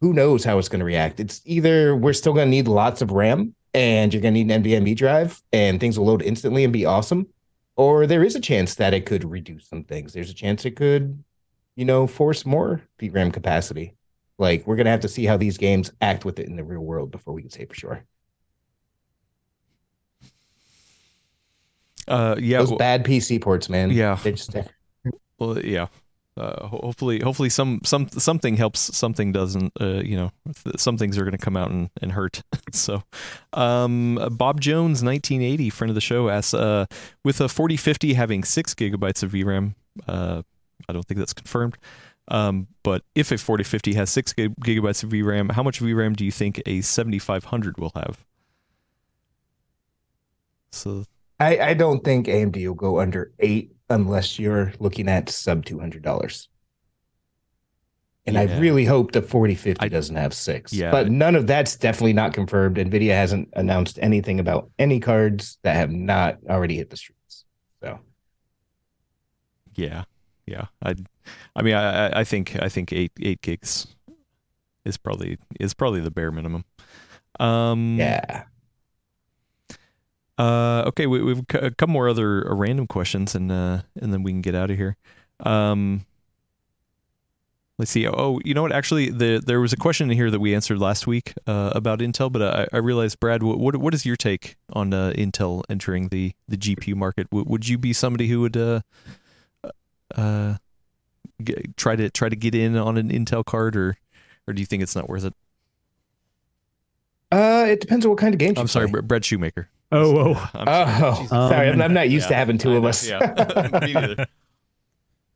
who knows how it's going to react? It's either we're still going to need lots of RAM, and you're going to need an NVMe drive, and things will load instantly and be awesome, or there is a chance that it could reduce some things. There's a chance it could, you know, force more V RAM capacity. Like, we're going to have to see how these games act with it in the real world before we can say for sure. Uh, yeah, those well, bad P C ports, man. Yeah, they just well, yeah. Uh, hopefully, hopefully, some some something helps. Something doesn't. Uh, you know, th- some things are going to come out and, and hurt. So, um, Bob Jones, nineteen eighty, friend of the show, asks, uh, with a forty fifty having six gigabytes of V RAM, uh, I don't think that's confirmed. Um, but if a forty fifty has six gig- gigabytes of V RAM, how much V RAM do you think a seventy-five hundred will have? So. I, I don't think A M D will go under eight unless you're looking at sub two hundred dollars. And yeah. I really hope the forty fifty I, doesn't have six. Yeah, but none of that's definitely not confirmed. NVIDIA hasn't announced anything about any cards that have not already hit the streets. So, yeah, yeah. I, I mean, I, I think I think eight eight gigs is probably is probably the bare minimum. Um, yeah. Uh, okay, we, we've a couple more other uh, random questions, and uh, and then we can get out of here. Um, let's see. Oh, you know what? Actually, the, there was a question in here that we answered last week uh, about Intel, but I, I realized, Brad, what what is your take on uh, Intel entering the, the G P U market? W- would you be somebody who would uh, uh, g- try to try to get in on an Intel card, or or do you think it's not worth it? Uh, it depends on what kind of games. I'm you sorry, play. Brad Shoemaker. Oh, whoa. I'm oh, sorry. sorry um, I'm not used yeah, to having two I of know, us. Yeah. Me neither.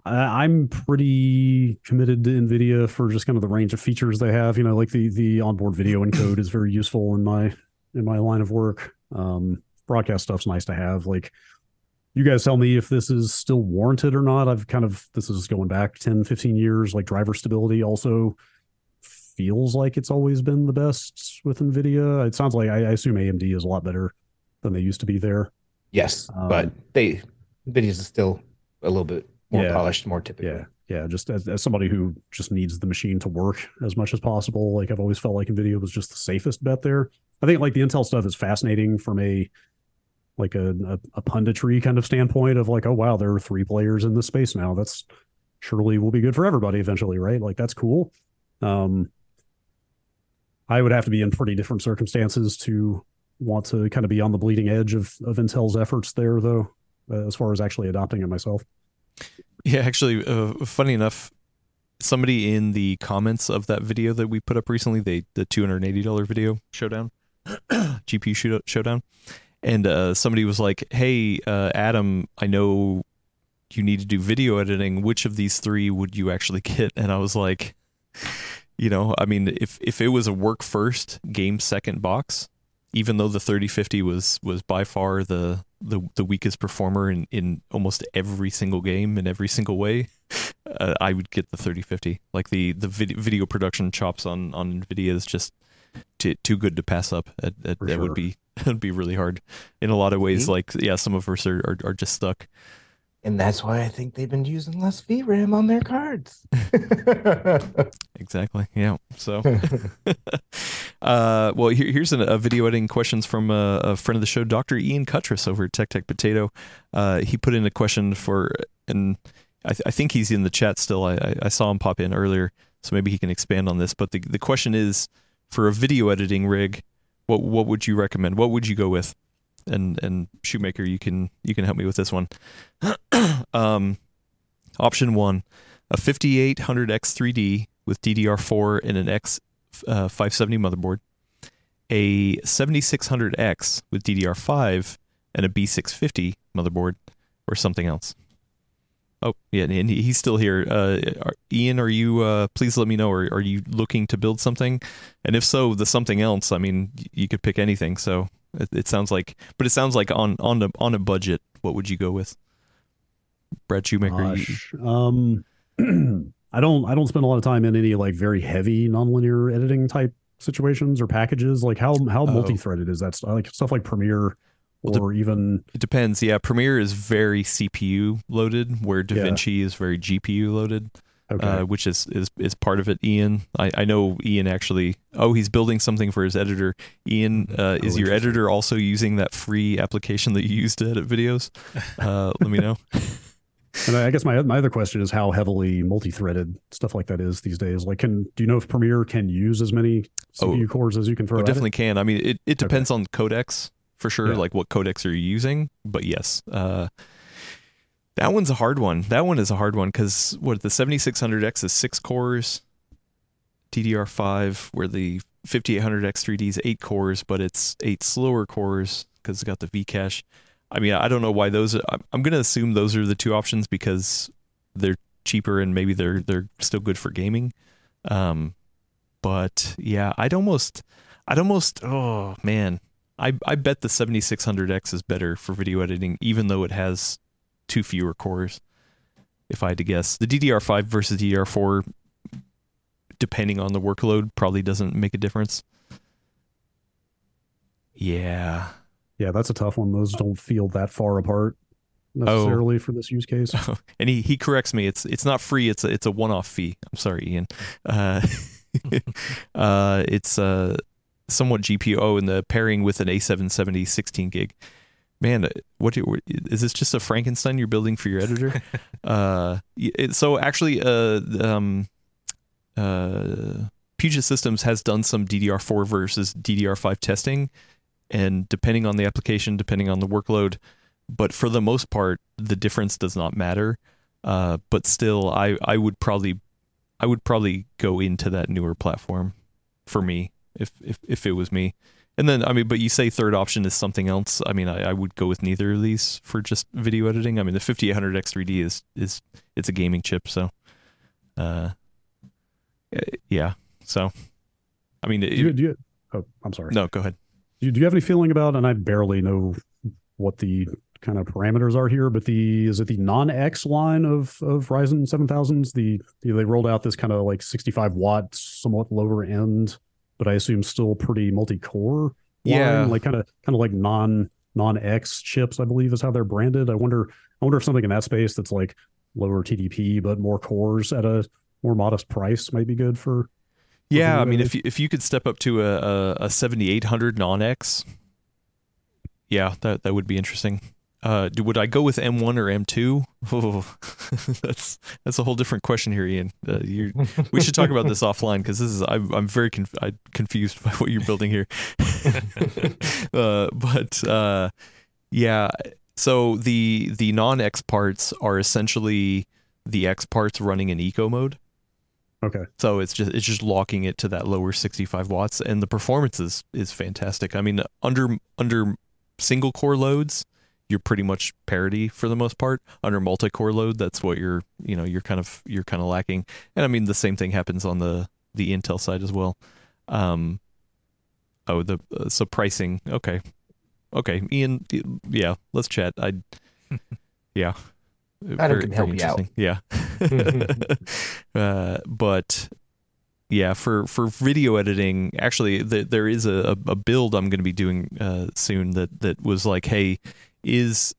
I'm pretty committed to NVIDIA for just kind of the range of features they have. You know, like the the onboard video encode is very useful in my in my line of work. Um, broadcast stuff's nice to have. Like, you guys tell me if this is still warranted or not. I've kind of, this is going back ten, fifteen years, like driver stability also feels like it's always been the best with NVIDIA. It sounds like, I, I assume A M D is a lot better than they used to be there. Yes, um, but they NVIDIA's is still a little bit more yeah, polished, more typical. Yeah, yeah. Just as, as somebody who just needs the machine to work as much as possible, like I've always felt like NVIDIA was just the safest bet there. I think like the Intel stuff is fascinating from a like a, a, a punditry kind of standpoint of like, oh, wow, there are three players in this space now. That's surely will be good for everybody eventually, right? Like that's cool. Um, I would have to be in pretty different circumstances to want to kind of be on the bleeding edge of, of Intel's efforts there, though, uh, as far as actually adopting it myself. Yeah, actually, uh, funny enough, somebody in the comments of that video that we put up recently, they the two hundred eighty dollars video showdown, G P U shoot, showdown, and uh, somebody was like, hey, uh, Adam, I know you need to do video editing. Which of these three would you actually get? And I was like, you know, I mean, if, if it was a work first, game second box, even though the thirty fifty was was by far the the, the weakest performer in, in almost every single game in every single way, uh, I would get the thirty fifty. Like the the vid- video production chops on, on NVIDIA is just t- too good to pass up. That, that, that sure. would be that'd be really hard in a lot of ways. Mm-hmm. Like yeah, some of us are, are are just stuck. And that's why I think they've been using less V RAM on their cards. Exactly. Yeah. So, uh, well, here, here's a, a video editing questions from a, a friend of the show, Doctor Ian Cuttress over at Tech Tech Potato. Uh, he put in a question for, and I, th- I think he's in the chat still. I, I saw him pop in earlier, so maybe he can expand on this. But the, the question is, for a video editing rig, what what would you recommend? What would you go with? And and Shoemaker, you can you can help me with this one. um, option one, a fifty-eight hundred X three D with D D R four and an X five seventy motherboard, a seventy-six hundred X with D D R five and a B six fifty motherboard, or something else. Oh yeah, and he's still here. Uh, are, Ian, are you? Uh, please let me know. Are are you looking to build something? And if so, the something else. I mean, you could pick anything. So. It sounds like, but it sounds like on on a, on a budget, what would you go with? Brad Shoemaker. You... Um, I don't I don't spend a lot of time in any like very heavy nonlinear editing type situations or packages. Like how how multi-threaded is that stuff? Like stuff like Premiere, well, or de- even it depends. Yeah, Premiere is very C P U loaded, where DaVinci yeah. is very G P U loaded. Okay. Uh, which is, is is part of it, Ian. I, I know Ian actually... Oh, he's building something for his editor. Ian, uh, is oh, your editor also using that free application that you use to edit videos? Uh, let me know. And I guess my my other question is how heavily multi-threaded stuff like that is these days. Like, can do you know if Premiere can use as many C P U oh, cores as you can throw oh, at definitely it? Can. I mean, it, it depends okay. on codecs, for sure, yeah. like what codecs are you using. But yes... Uh, That one's a hard one. That one is a hard one because what the seventy-six hundred X is six cores, D D R five, where the fifty-eight hundred X three D is eight cores, but it's eight slower cores because it's got the vCache. I mean, I don't know why those. Are, I'm going to assume those are the two options because they're cheaper and maybe they're they're still good for gaming. Um, but yeah, I'd almost, I'd almost. Oh man, I I bet the seventy-six hundred X is better for video editing, even though it has. Two fewer cores, if I had to guess. The D D R five versus D D R four, depending on the workload, probably doesn't make a difference. Yeah. Yeah, that's a tough one. Those don't feel that far apart necessarily oh. for this use case. Oh. And he, he corrects me. It's it's not free. It's a, it's a one-off fee. I'm sorry, Ian. Uh, uh, it's uh, somewhat G P O in the pairing with an A seven seventy sixteen gig. Man, what do you, is this just a Frankenstein you're building for your editor? uh, it, so actually, uh, um, uh, Puget Systems has done some D D R four versus D D R five testing, and depending on the application, depending on the workload, but for the most part, the difference does not matter. Uh, but still, I, I would probably, I would probably go into that newer platform, for me, if if if it was me. And then, I mean, but you say third option is something else. I mean, I, I would go with neither of these for just video editing. I mean, the fifty-eight hundred X three D is, is it's a gaming chip. So, uh, yeah. So, I mean, it, do you, do you, oh, I'm sorry. No, go ahead. Do you, do you have any feeling about, and I barely know what the kind of parameters are here, but the is it the non-X line of of Ryzen seven thousands? The, the they rolled out this kind of like sixty-five watt, somewhat lower end, but I assume still pretty multi-core. Yeah, line, like kind of kind of like non non-X chips, I believe is how they're branded. I wonder I wonder if something in that space that's like lower T D P but more cores at a more modest price might be good for. Yeah, I mean, if you, if you could step up to a a, a seventy-eight hundred non-X, yeah, that that would be interesting. Uh, do, would I go with M one or M two? Oh, that's that's a whole different question here, Ian. Uh, you're, we should talk about this offline because this is I'm, I'm very conf- I'm confused by what you're building here. uh, but uh, yeah, so the the non-X parts are essentially the X parts running in eco mode. Okay. So it's just it's just locking it to that lower sixty-five watts, and the performance is, is fantastic. I mean, under under single core loads, you're pretty much parity for the most part. Under multi-core load, that's what you're you know you're kind of you're kind of lacking. And I mean, the same thing happens on the, the Intel side as well. Um, oh, the uh, so pricing. Okay, okay, Ian. Yeah, let's chat. I yeah. Adam very, can help me out. Yeah. uh, but yeah, for, for video editing, actually, the, there is a, a build I'm going to be doing uh, soon that, that was like, hey, is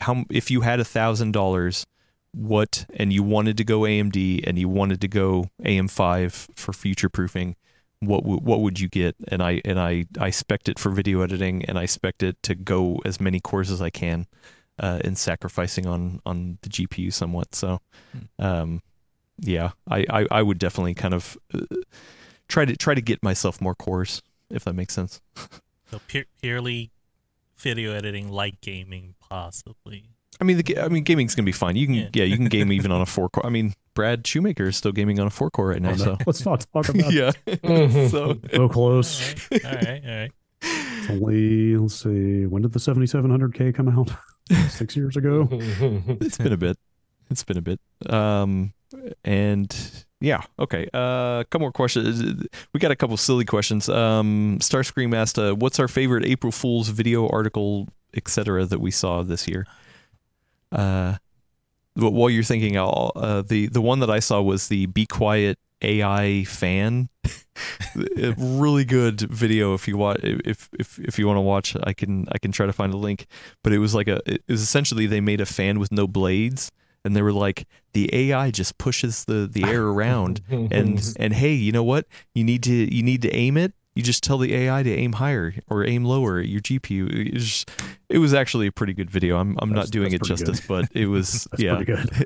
how if you had a thousand dollars, what and you wanted to go A M D and you wanted to go A M five for future proofing, what w- what would you get? And I and I I spec'd it for video editing, and I spec'd it to go as many cores as I can. Uh, and sacrificing on, on the G P U somewhat. So, um, yeah, I, I, I would definitely kind of uh, try to try to get myself more cores, if that makes sense. So pure, purely video editing, like gaming, possibly. I mean, the I mean, gaming's gonna be fine. You can yeah, yeah you can game even on a four core. I mean, Brad Shoemaker is still gaming on a four core right now. Oh, no. So let's not talk about yeah. Mm-hmm. So so close. All right, all right. All right. It's only, let's see, when did the seventy-seven hundred K come out? Six years ago. It's been a bit. It's been a bit. Um, and yeah, okay. Uh, a couple more questions. We got a couple silly questions. Um, Starscream asked, uh, "What's our favorite April Fool's video article, et cetera, that we saw this year?" Uh, while you're thinking, I'll, uh, the the one that I saw was the "Be Quiet A I Fan." A really good video if you want if if if you want to watch. I can I can try to find a link, but it was like a it was essentially they made a fan with no blades, and they were like, the A I just pushes the, the air around, and and hey, you know what, you need to you need to aim it. You just tell the A I to aim higher or aim lower at your G P U. It was, just, it was actually a pretty good video. I'm I'm that's, not doing it justice, good. But it was yeah.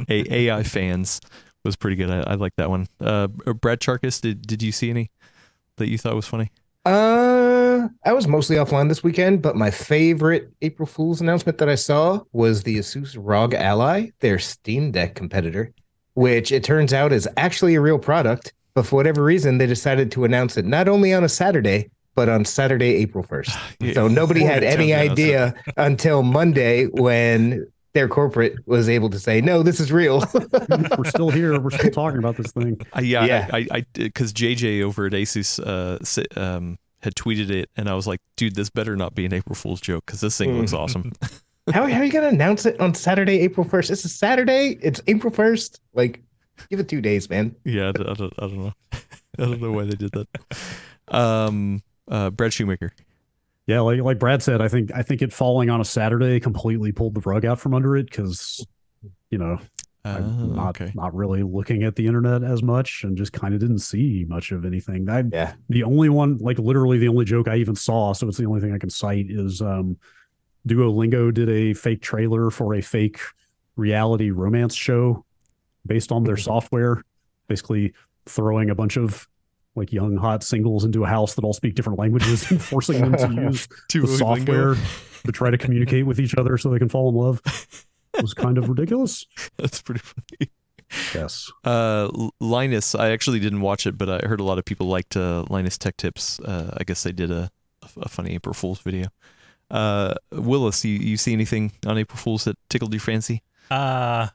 a, AI fans was pretty good. I, I like that one. Uh, Brad Chacos, did did you see any that you thought was funny? Uh, I was mostly offline this weekend, but my favorite April Fool's announcement that I saw was the Asus R O G Ally, their Steam Deck competitor, which it turns out is actually a real product, but for whatever reason, they decided to announce it not only on a Saturday, but on Saturday, April first. Yeah, so nobody had any idea until Monday when their corporate was able to say, no, this is real. We're still here. We're still talking about this thing. Uh, yeah, yeah. I, I, because J J over at Asus uh, um, had tweeted it, and I was like, dude, this better not be an April Fool's joke because this thing mm. looks awesome. how, how are you going to announce it on Saturday, April first? It's a Saturday. It's April first. Like, give it two days, man. Yeah, I don't, I don't, I don't know. I don't know why they did that. Um, uh, Brad Shoemaker. Yeah, like like Brad said, I think I think it falling on a Saturday completely pulled the rug out from under it because, you know, uh, I'm not okay. not really looking at the internet as much and just kind of didn't see much of anything. I, yeah. The only one, like literally the only joke I even saw, so it's the only thing I can cite, is um, Duolingo did a fake trailer for a fake reality romance show based on their software, basically throwing a bunch of like young hot singles into a house that all speak different languages and forcing them to use the software to try to communicate with each other so they can fall in love. It was kind of ridiculous. That's pretty funny. Yes. Uh, Linus, I actually didn't watch it, but I heard a lot of people liked uh, Linus Tech Tips. Uh, I guess they did a, a funny April Fool's video. Uh, Willis, you, you see anything on April Fool's that tickled your fancy? Uh,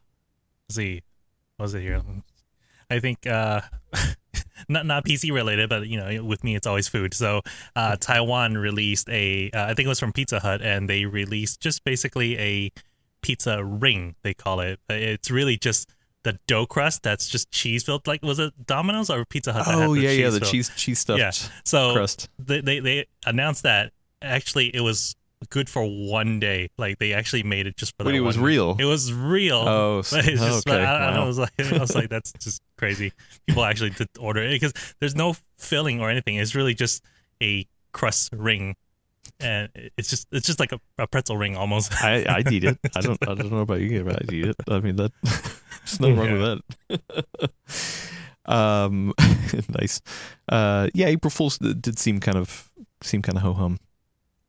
let's see. What was it here? I think... Uh... not not P C related, but you know, with me it's always food. So uh, Taiwan released a, uh, I think it was from Pizza Hut, and they released just basically a pizza ring, they call it. It's really just the dough crust that's just cheese filled. Like, was it Domino's or Pizza Hut? Oh, that had yeah, yeah, the filled? cheese cheese stuffed yeah. so crust. They, they they announced that actually it was good for one day. Like, they actually made it just for that. But it was day. real. It was real. Oh, so, but it's just, okay. I, I, wow. I was like, I was like, that's just crazy. People actually did order it because there's no filling or anything. It's really just a crust ring. And it's just it's just like a, a pretzel ring almost. I I'd eat it. I don't I don't know about you, but I'd eat it. I mean that there's nothing wrong yeah. with that. um, nice. Uh, yeah, April Fool's did seem kind of seem kind of ho hum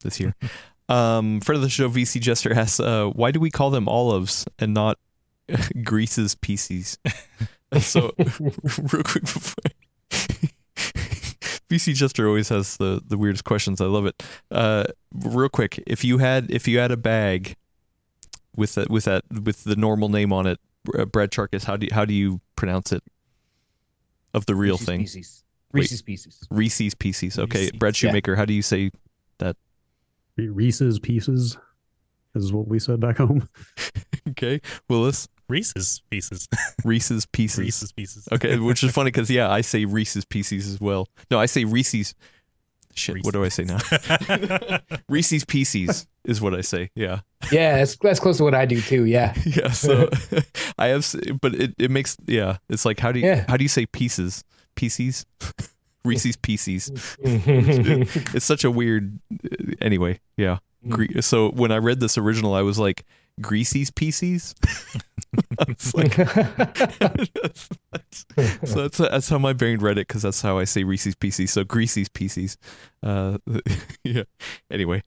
this year. Um, friend of the show V C Jester asks, uh, why do we call them olives and not Greece's pieces? So real quick before. V C Jester always has the, the weirdest questions. I love it. Uh, real quick, if you had if you had a bag with that with that with the normal name on it, uh, Brad Chacos, how do you, how do you pronounce it? Of the real Reese's thing, pieces. Reese's Wait. Pieces. Reese's Pieces. Okay, Reese's. Brad Shoemaker, yeah. How do you say that? Reese's Pieces is what we said back home. Okay, Willis. Reese's Pieces. Reese's Pieces. Reese's Pieces. Okay, which is funny because, yeah, I say Reese's Pieces as well. No, I say Reese's. Shit, Reese's. What do I say now? Reese's Pieces is what I say, yeah. Yeah, that's, that's close to what I do too, yeah. Yeah, so I have, but it, it makes, yeah, it's like, how do you, yeah. how do you say pieces? Pieces? Reese's Pieces. It's such a weird, anyway, yeah. Mm. So when I read this original, I was like, Greasy's Pieces. It's like, that's, that's, so that's that's how my brain read it, because that's how I say Reese's Pieces. So Greasy's Pieces. Uh, yeah. Anyway.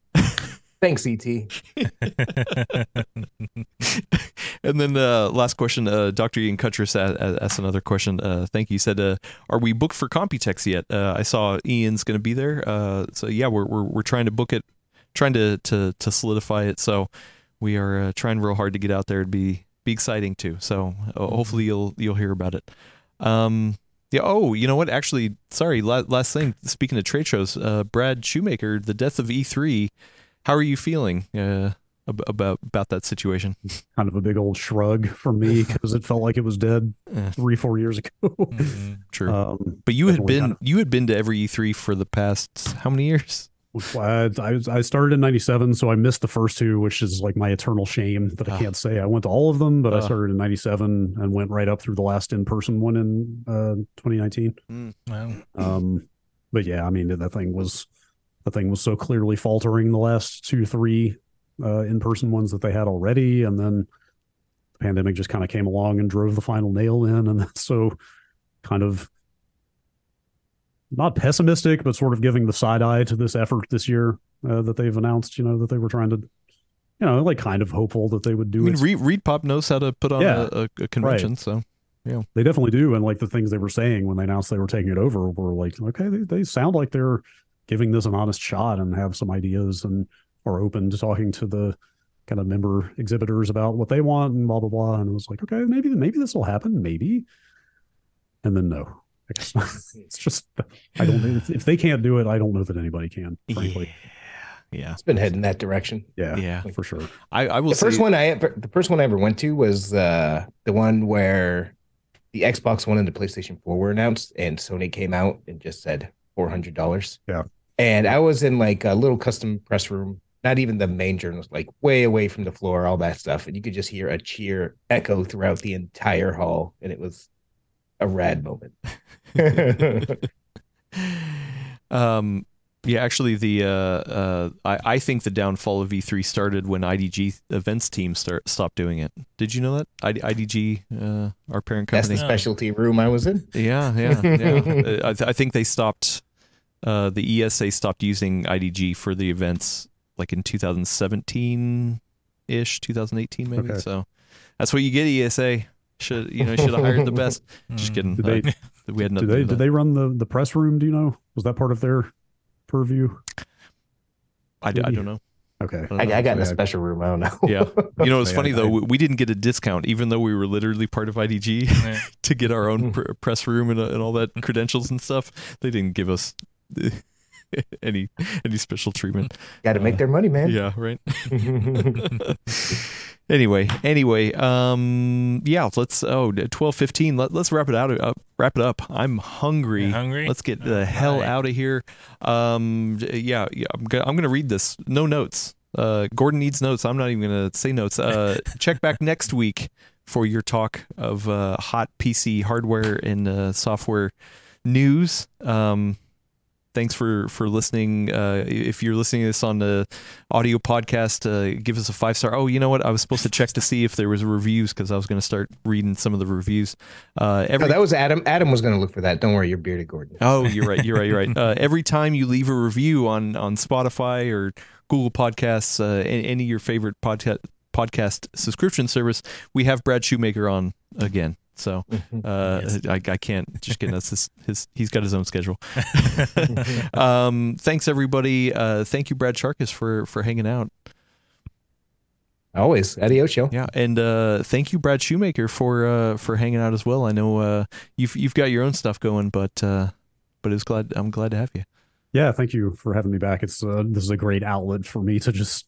Thanks, E T. And then uh, last question. Uh, Doctor Ian Cuttress asked another question. Uh, thank you. He said, uh, "Are we booked for Computex yet?" Uh, I saw Ian's going to be there. Uh, so yeah, we're we're we're trying to book it, trying to to to solidify it. So. We are uh, trying real hard to get out there. It'd be be exciting too. So uh, hopefully you'll you'll hear about it. Um, yeah. Oh, you know what? Actually, sorry. La- last thing. Speaking of trade shows, uh, Brad Shoemaker, the death of E three. How are you feeling uh, ab- about about that situation? Kind of a big old shrug from me because it felt like it was dead three four years ago. Mm-hmm. True. Um, but you had been kind of- you had been to every E three for the past how many years? I, I started in ninety-seven, so I missed the first two, which is like my eternal shame that I can't say I went to all of them, but uh, I started in ninety-seven and went right up through the last in-person one in uh, twenty nineteen. Wow. Um, but yeah, I mean, that thing was that thing was so clearly faltering the last two, three uh, in-person ones that they had already, and then the pandemic just kind of came along and drove the final nail in, and that's so kind of not pessimistic, but sort of giving the side eye to this effort this year uh, that they've announced, you know, that they were trying to, you know, like kind of hopeful that they would do. I mean, it. Reed, Reed Pop knows how to put on yeah, a, a convention. Right. So, yeah, they definitely do. And like the things they were saying when they announced they were taking it over were like, okay, they, they sound like they're giving this an honest shot and have some ideas and are open to talking to the kind of member exhibitors about what they want and blah, blah, blah. And it was like, okay, maybe, maybe this will happen. Maybe. And then no. I guess not. It's just I don't. If they can't do it, I don't know that anybody can. Frankly, yeah, yeah. It's been heading that direction. Yeah, yeah, like, for sure. I, I will. The say... first one I ever, the first one I ever went to was uh, the one where the Xbox One and the PlayStation Four were announced, and Sony came out and just said four hundred dollars. Yeah, and I was in like a little custom press room, not even the main journal, like way away from the floor, all that stuff, and you could just hear a cheer echo throughout the entire hall, and it was a rad moment. um, yeah, actually, the uh, uh, I, I think the downfall of E three started when I D G events team start, stopped doing it. Did you know that? I D G, uh, our parent company. That's the specialty room I was in. Yeah, yeah, yeah. I, th- I think they stopped, uh, the E S A stopped using I D G for the events like in twenty seventeen-ish, twenty eighteen maybe. Okay. So that's what you get, E S A. Should you know? Should have hired the best. Just kidding. Did they, uh, we had nothing. Did they, did they run the, the press room? Do you know? Was that part of their purview? I, I don't know. Okay. I, I got in a special room. I don't know. Yeah. You know, it's funny, though. We didn't get a discount, even though we were literally part of I D G yeah. to get our own pr- press room and, uh, and all that credentials and stuff. They didn't give us any any special treatment. Got to make uh, their money, man. Yeah, right. anyway, anyway. Um, yeah, let's, oh, twelve fifteen Let, let's wrap it out. Uh, wrap it up. I'm hungry. You're hungry? Let's get the all hell right. out of here. Um, yeah, yeah, I'm going I'm going to read this. No notes. Uh, Gordon needs notes. I'm not even going to say notes. Uh, check back next week for your talk of uh, hot P C hardware and uh, software news. Um, Thanks for, for listening. Uh, if you're listening to this on the audio podcast, uh, give us a five star. Oh, you know what? I was supposed to check to see if there was reviews because I was going to start reading some of the reviews. Uh, every... oh, that was Adam. Adam was going to look for that. Don't worry, you're bearded, Gordon. Oh, you're right. You're right. You're right. Uh, every time you leave a review on, on Spotify or Google Podcasts, uh, any of your favorite podcast podcast subscription service, we have Brad Shoemaker on again. So uh, yes. I, I can't just kidding. That's his, his, he's got his own schedule. um, thanks, everybody. Uh, thank you, Brad Chacos, for for hanging out. Always. Adios, yo. Yeah, and uh, thank you, Brad Shoemaker, for uh, for hanging out as well. I know uh, you've you've got your own stuff going, but uh, but it was glad I'm glad to have you. Yeah, thank you for having me back. It's uh, this is a great outlet for me to just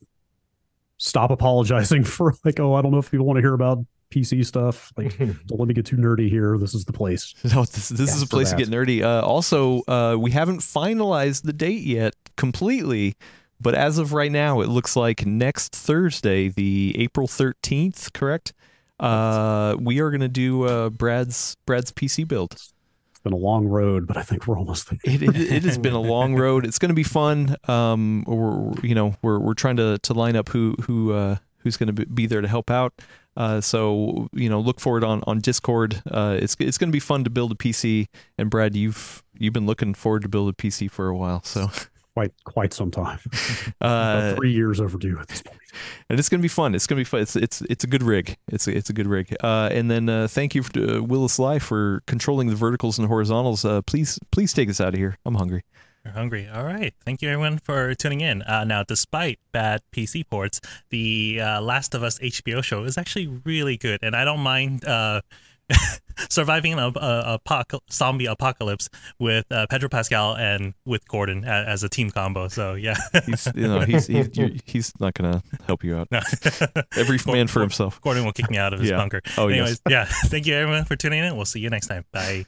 stop apologizing for like, oh, I don't know if people want to hear about P C stuff. Like, don't let me get too nerdy here. This is the place. No, this, this yeah, is a place to get nerdy. Uh, also, uh, we haven't finalized the date yet completely, but as of right now, it looks like next Thursday, the April thirteenth, correct? Uh, we are going to do uh, Brad's Brad's P C build. It's been a long road, but I think we're almost there. it, it, it has been a long road. It's going to be fun. Um, we're you know we're we're trying to to line up who who uh, who's going to be there to help out. Uh, so, you know, look forward on, on Discord. Uh, it's it's going to be fun to build a P C. And Brad, you've you've been looking forward to build a P C for a while. So quite quite some time. uh, three years overdue at this point. And it's going to be fun. It's going to be fun. It's it's it's a good rig. It's a, it's a good rig. Uh, and then uh, thank you to uh, Willis Lai for controlling the verticals and horizontals. Uh, please please take us out of here. I'm hungry. You're hungry. All right. Thank you, everyone, for tuning in. Uh, now, despite bad P C ports, the uh, Last of Us H B O show is actually really good, and I don't mind uh, surviving a, a, a zombie apocalypse with uh, Pedro Pascal and with Gordon as, as a team combo. So, yeah. he's, you know, he's, he's, he's not going to help you out. No. Every man for himself. Gordon will kick me out of his yeah. bunker. Oh, anyways, yes. Yeah. Thank you, everyone, for tuning in. We'll see you next time. Bye.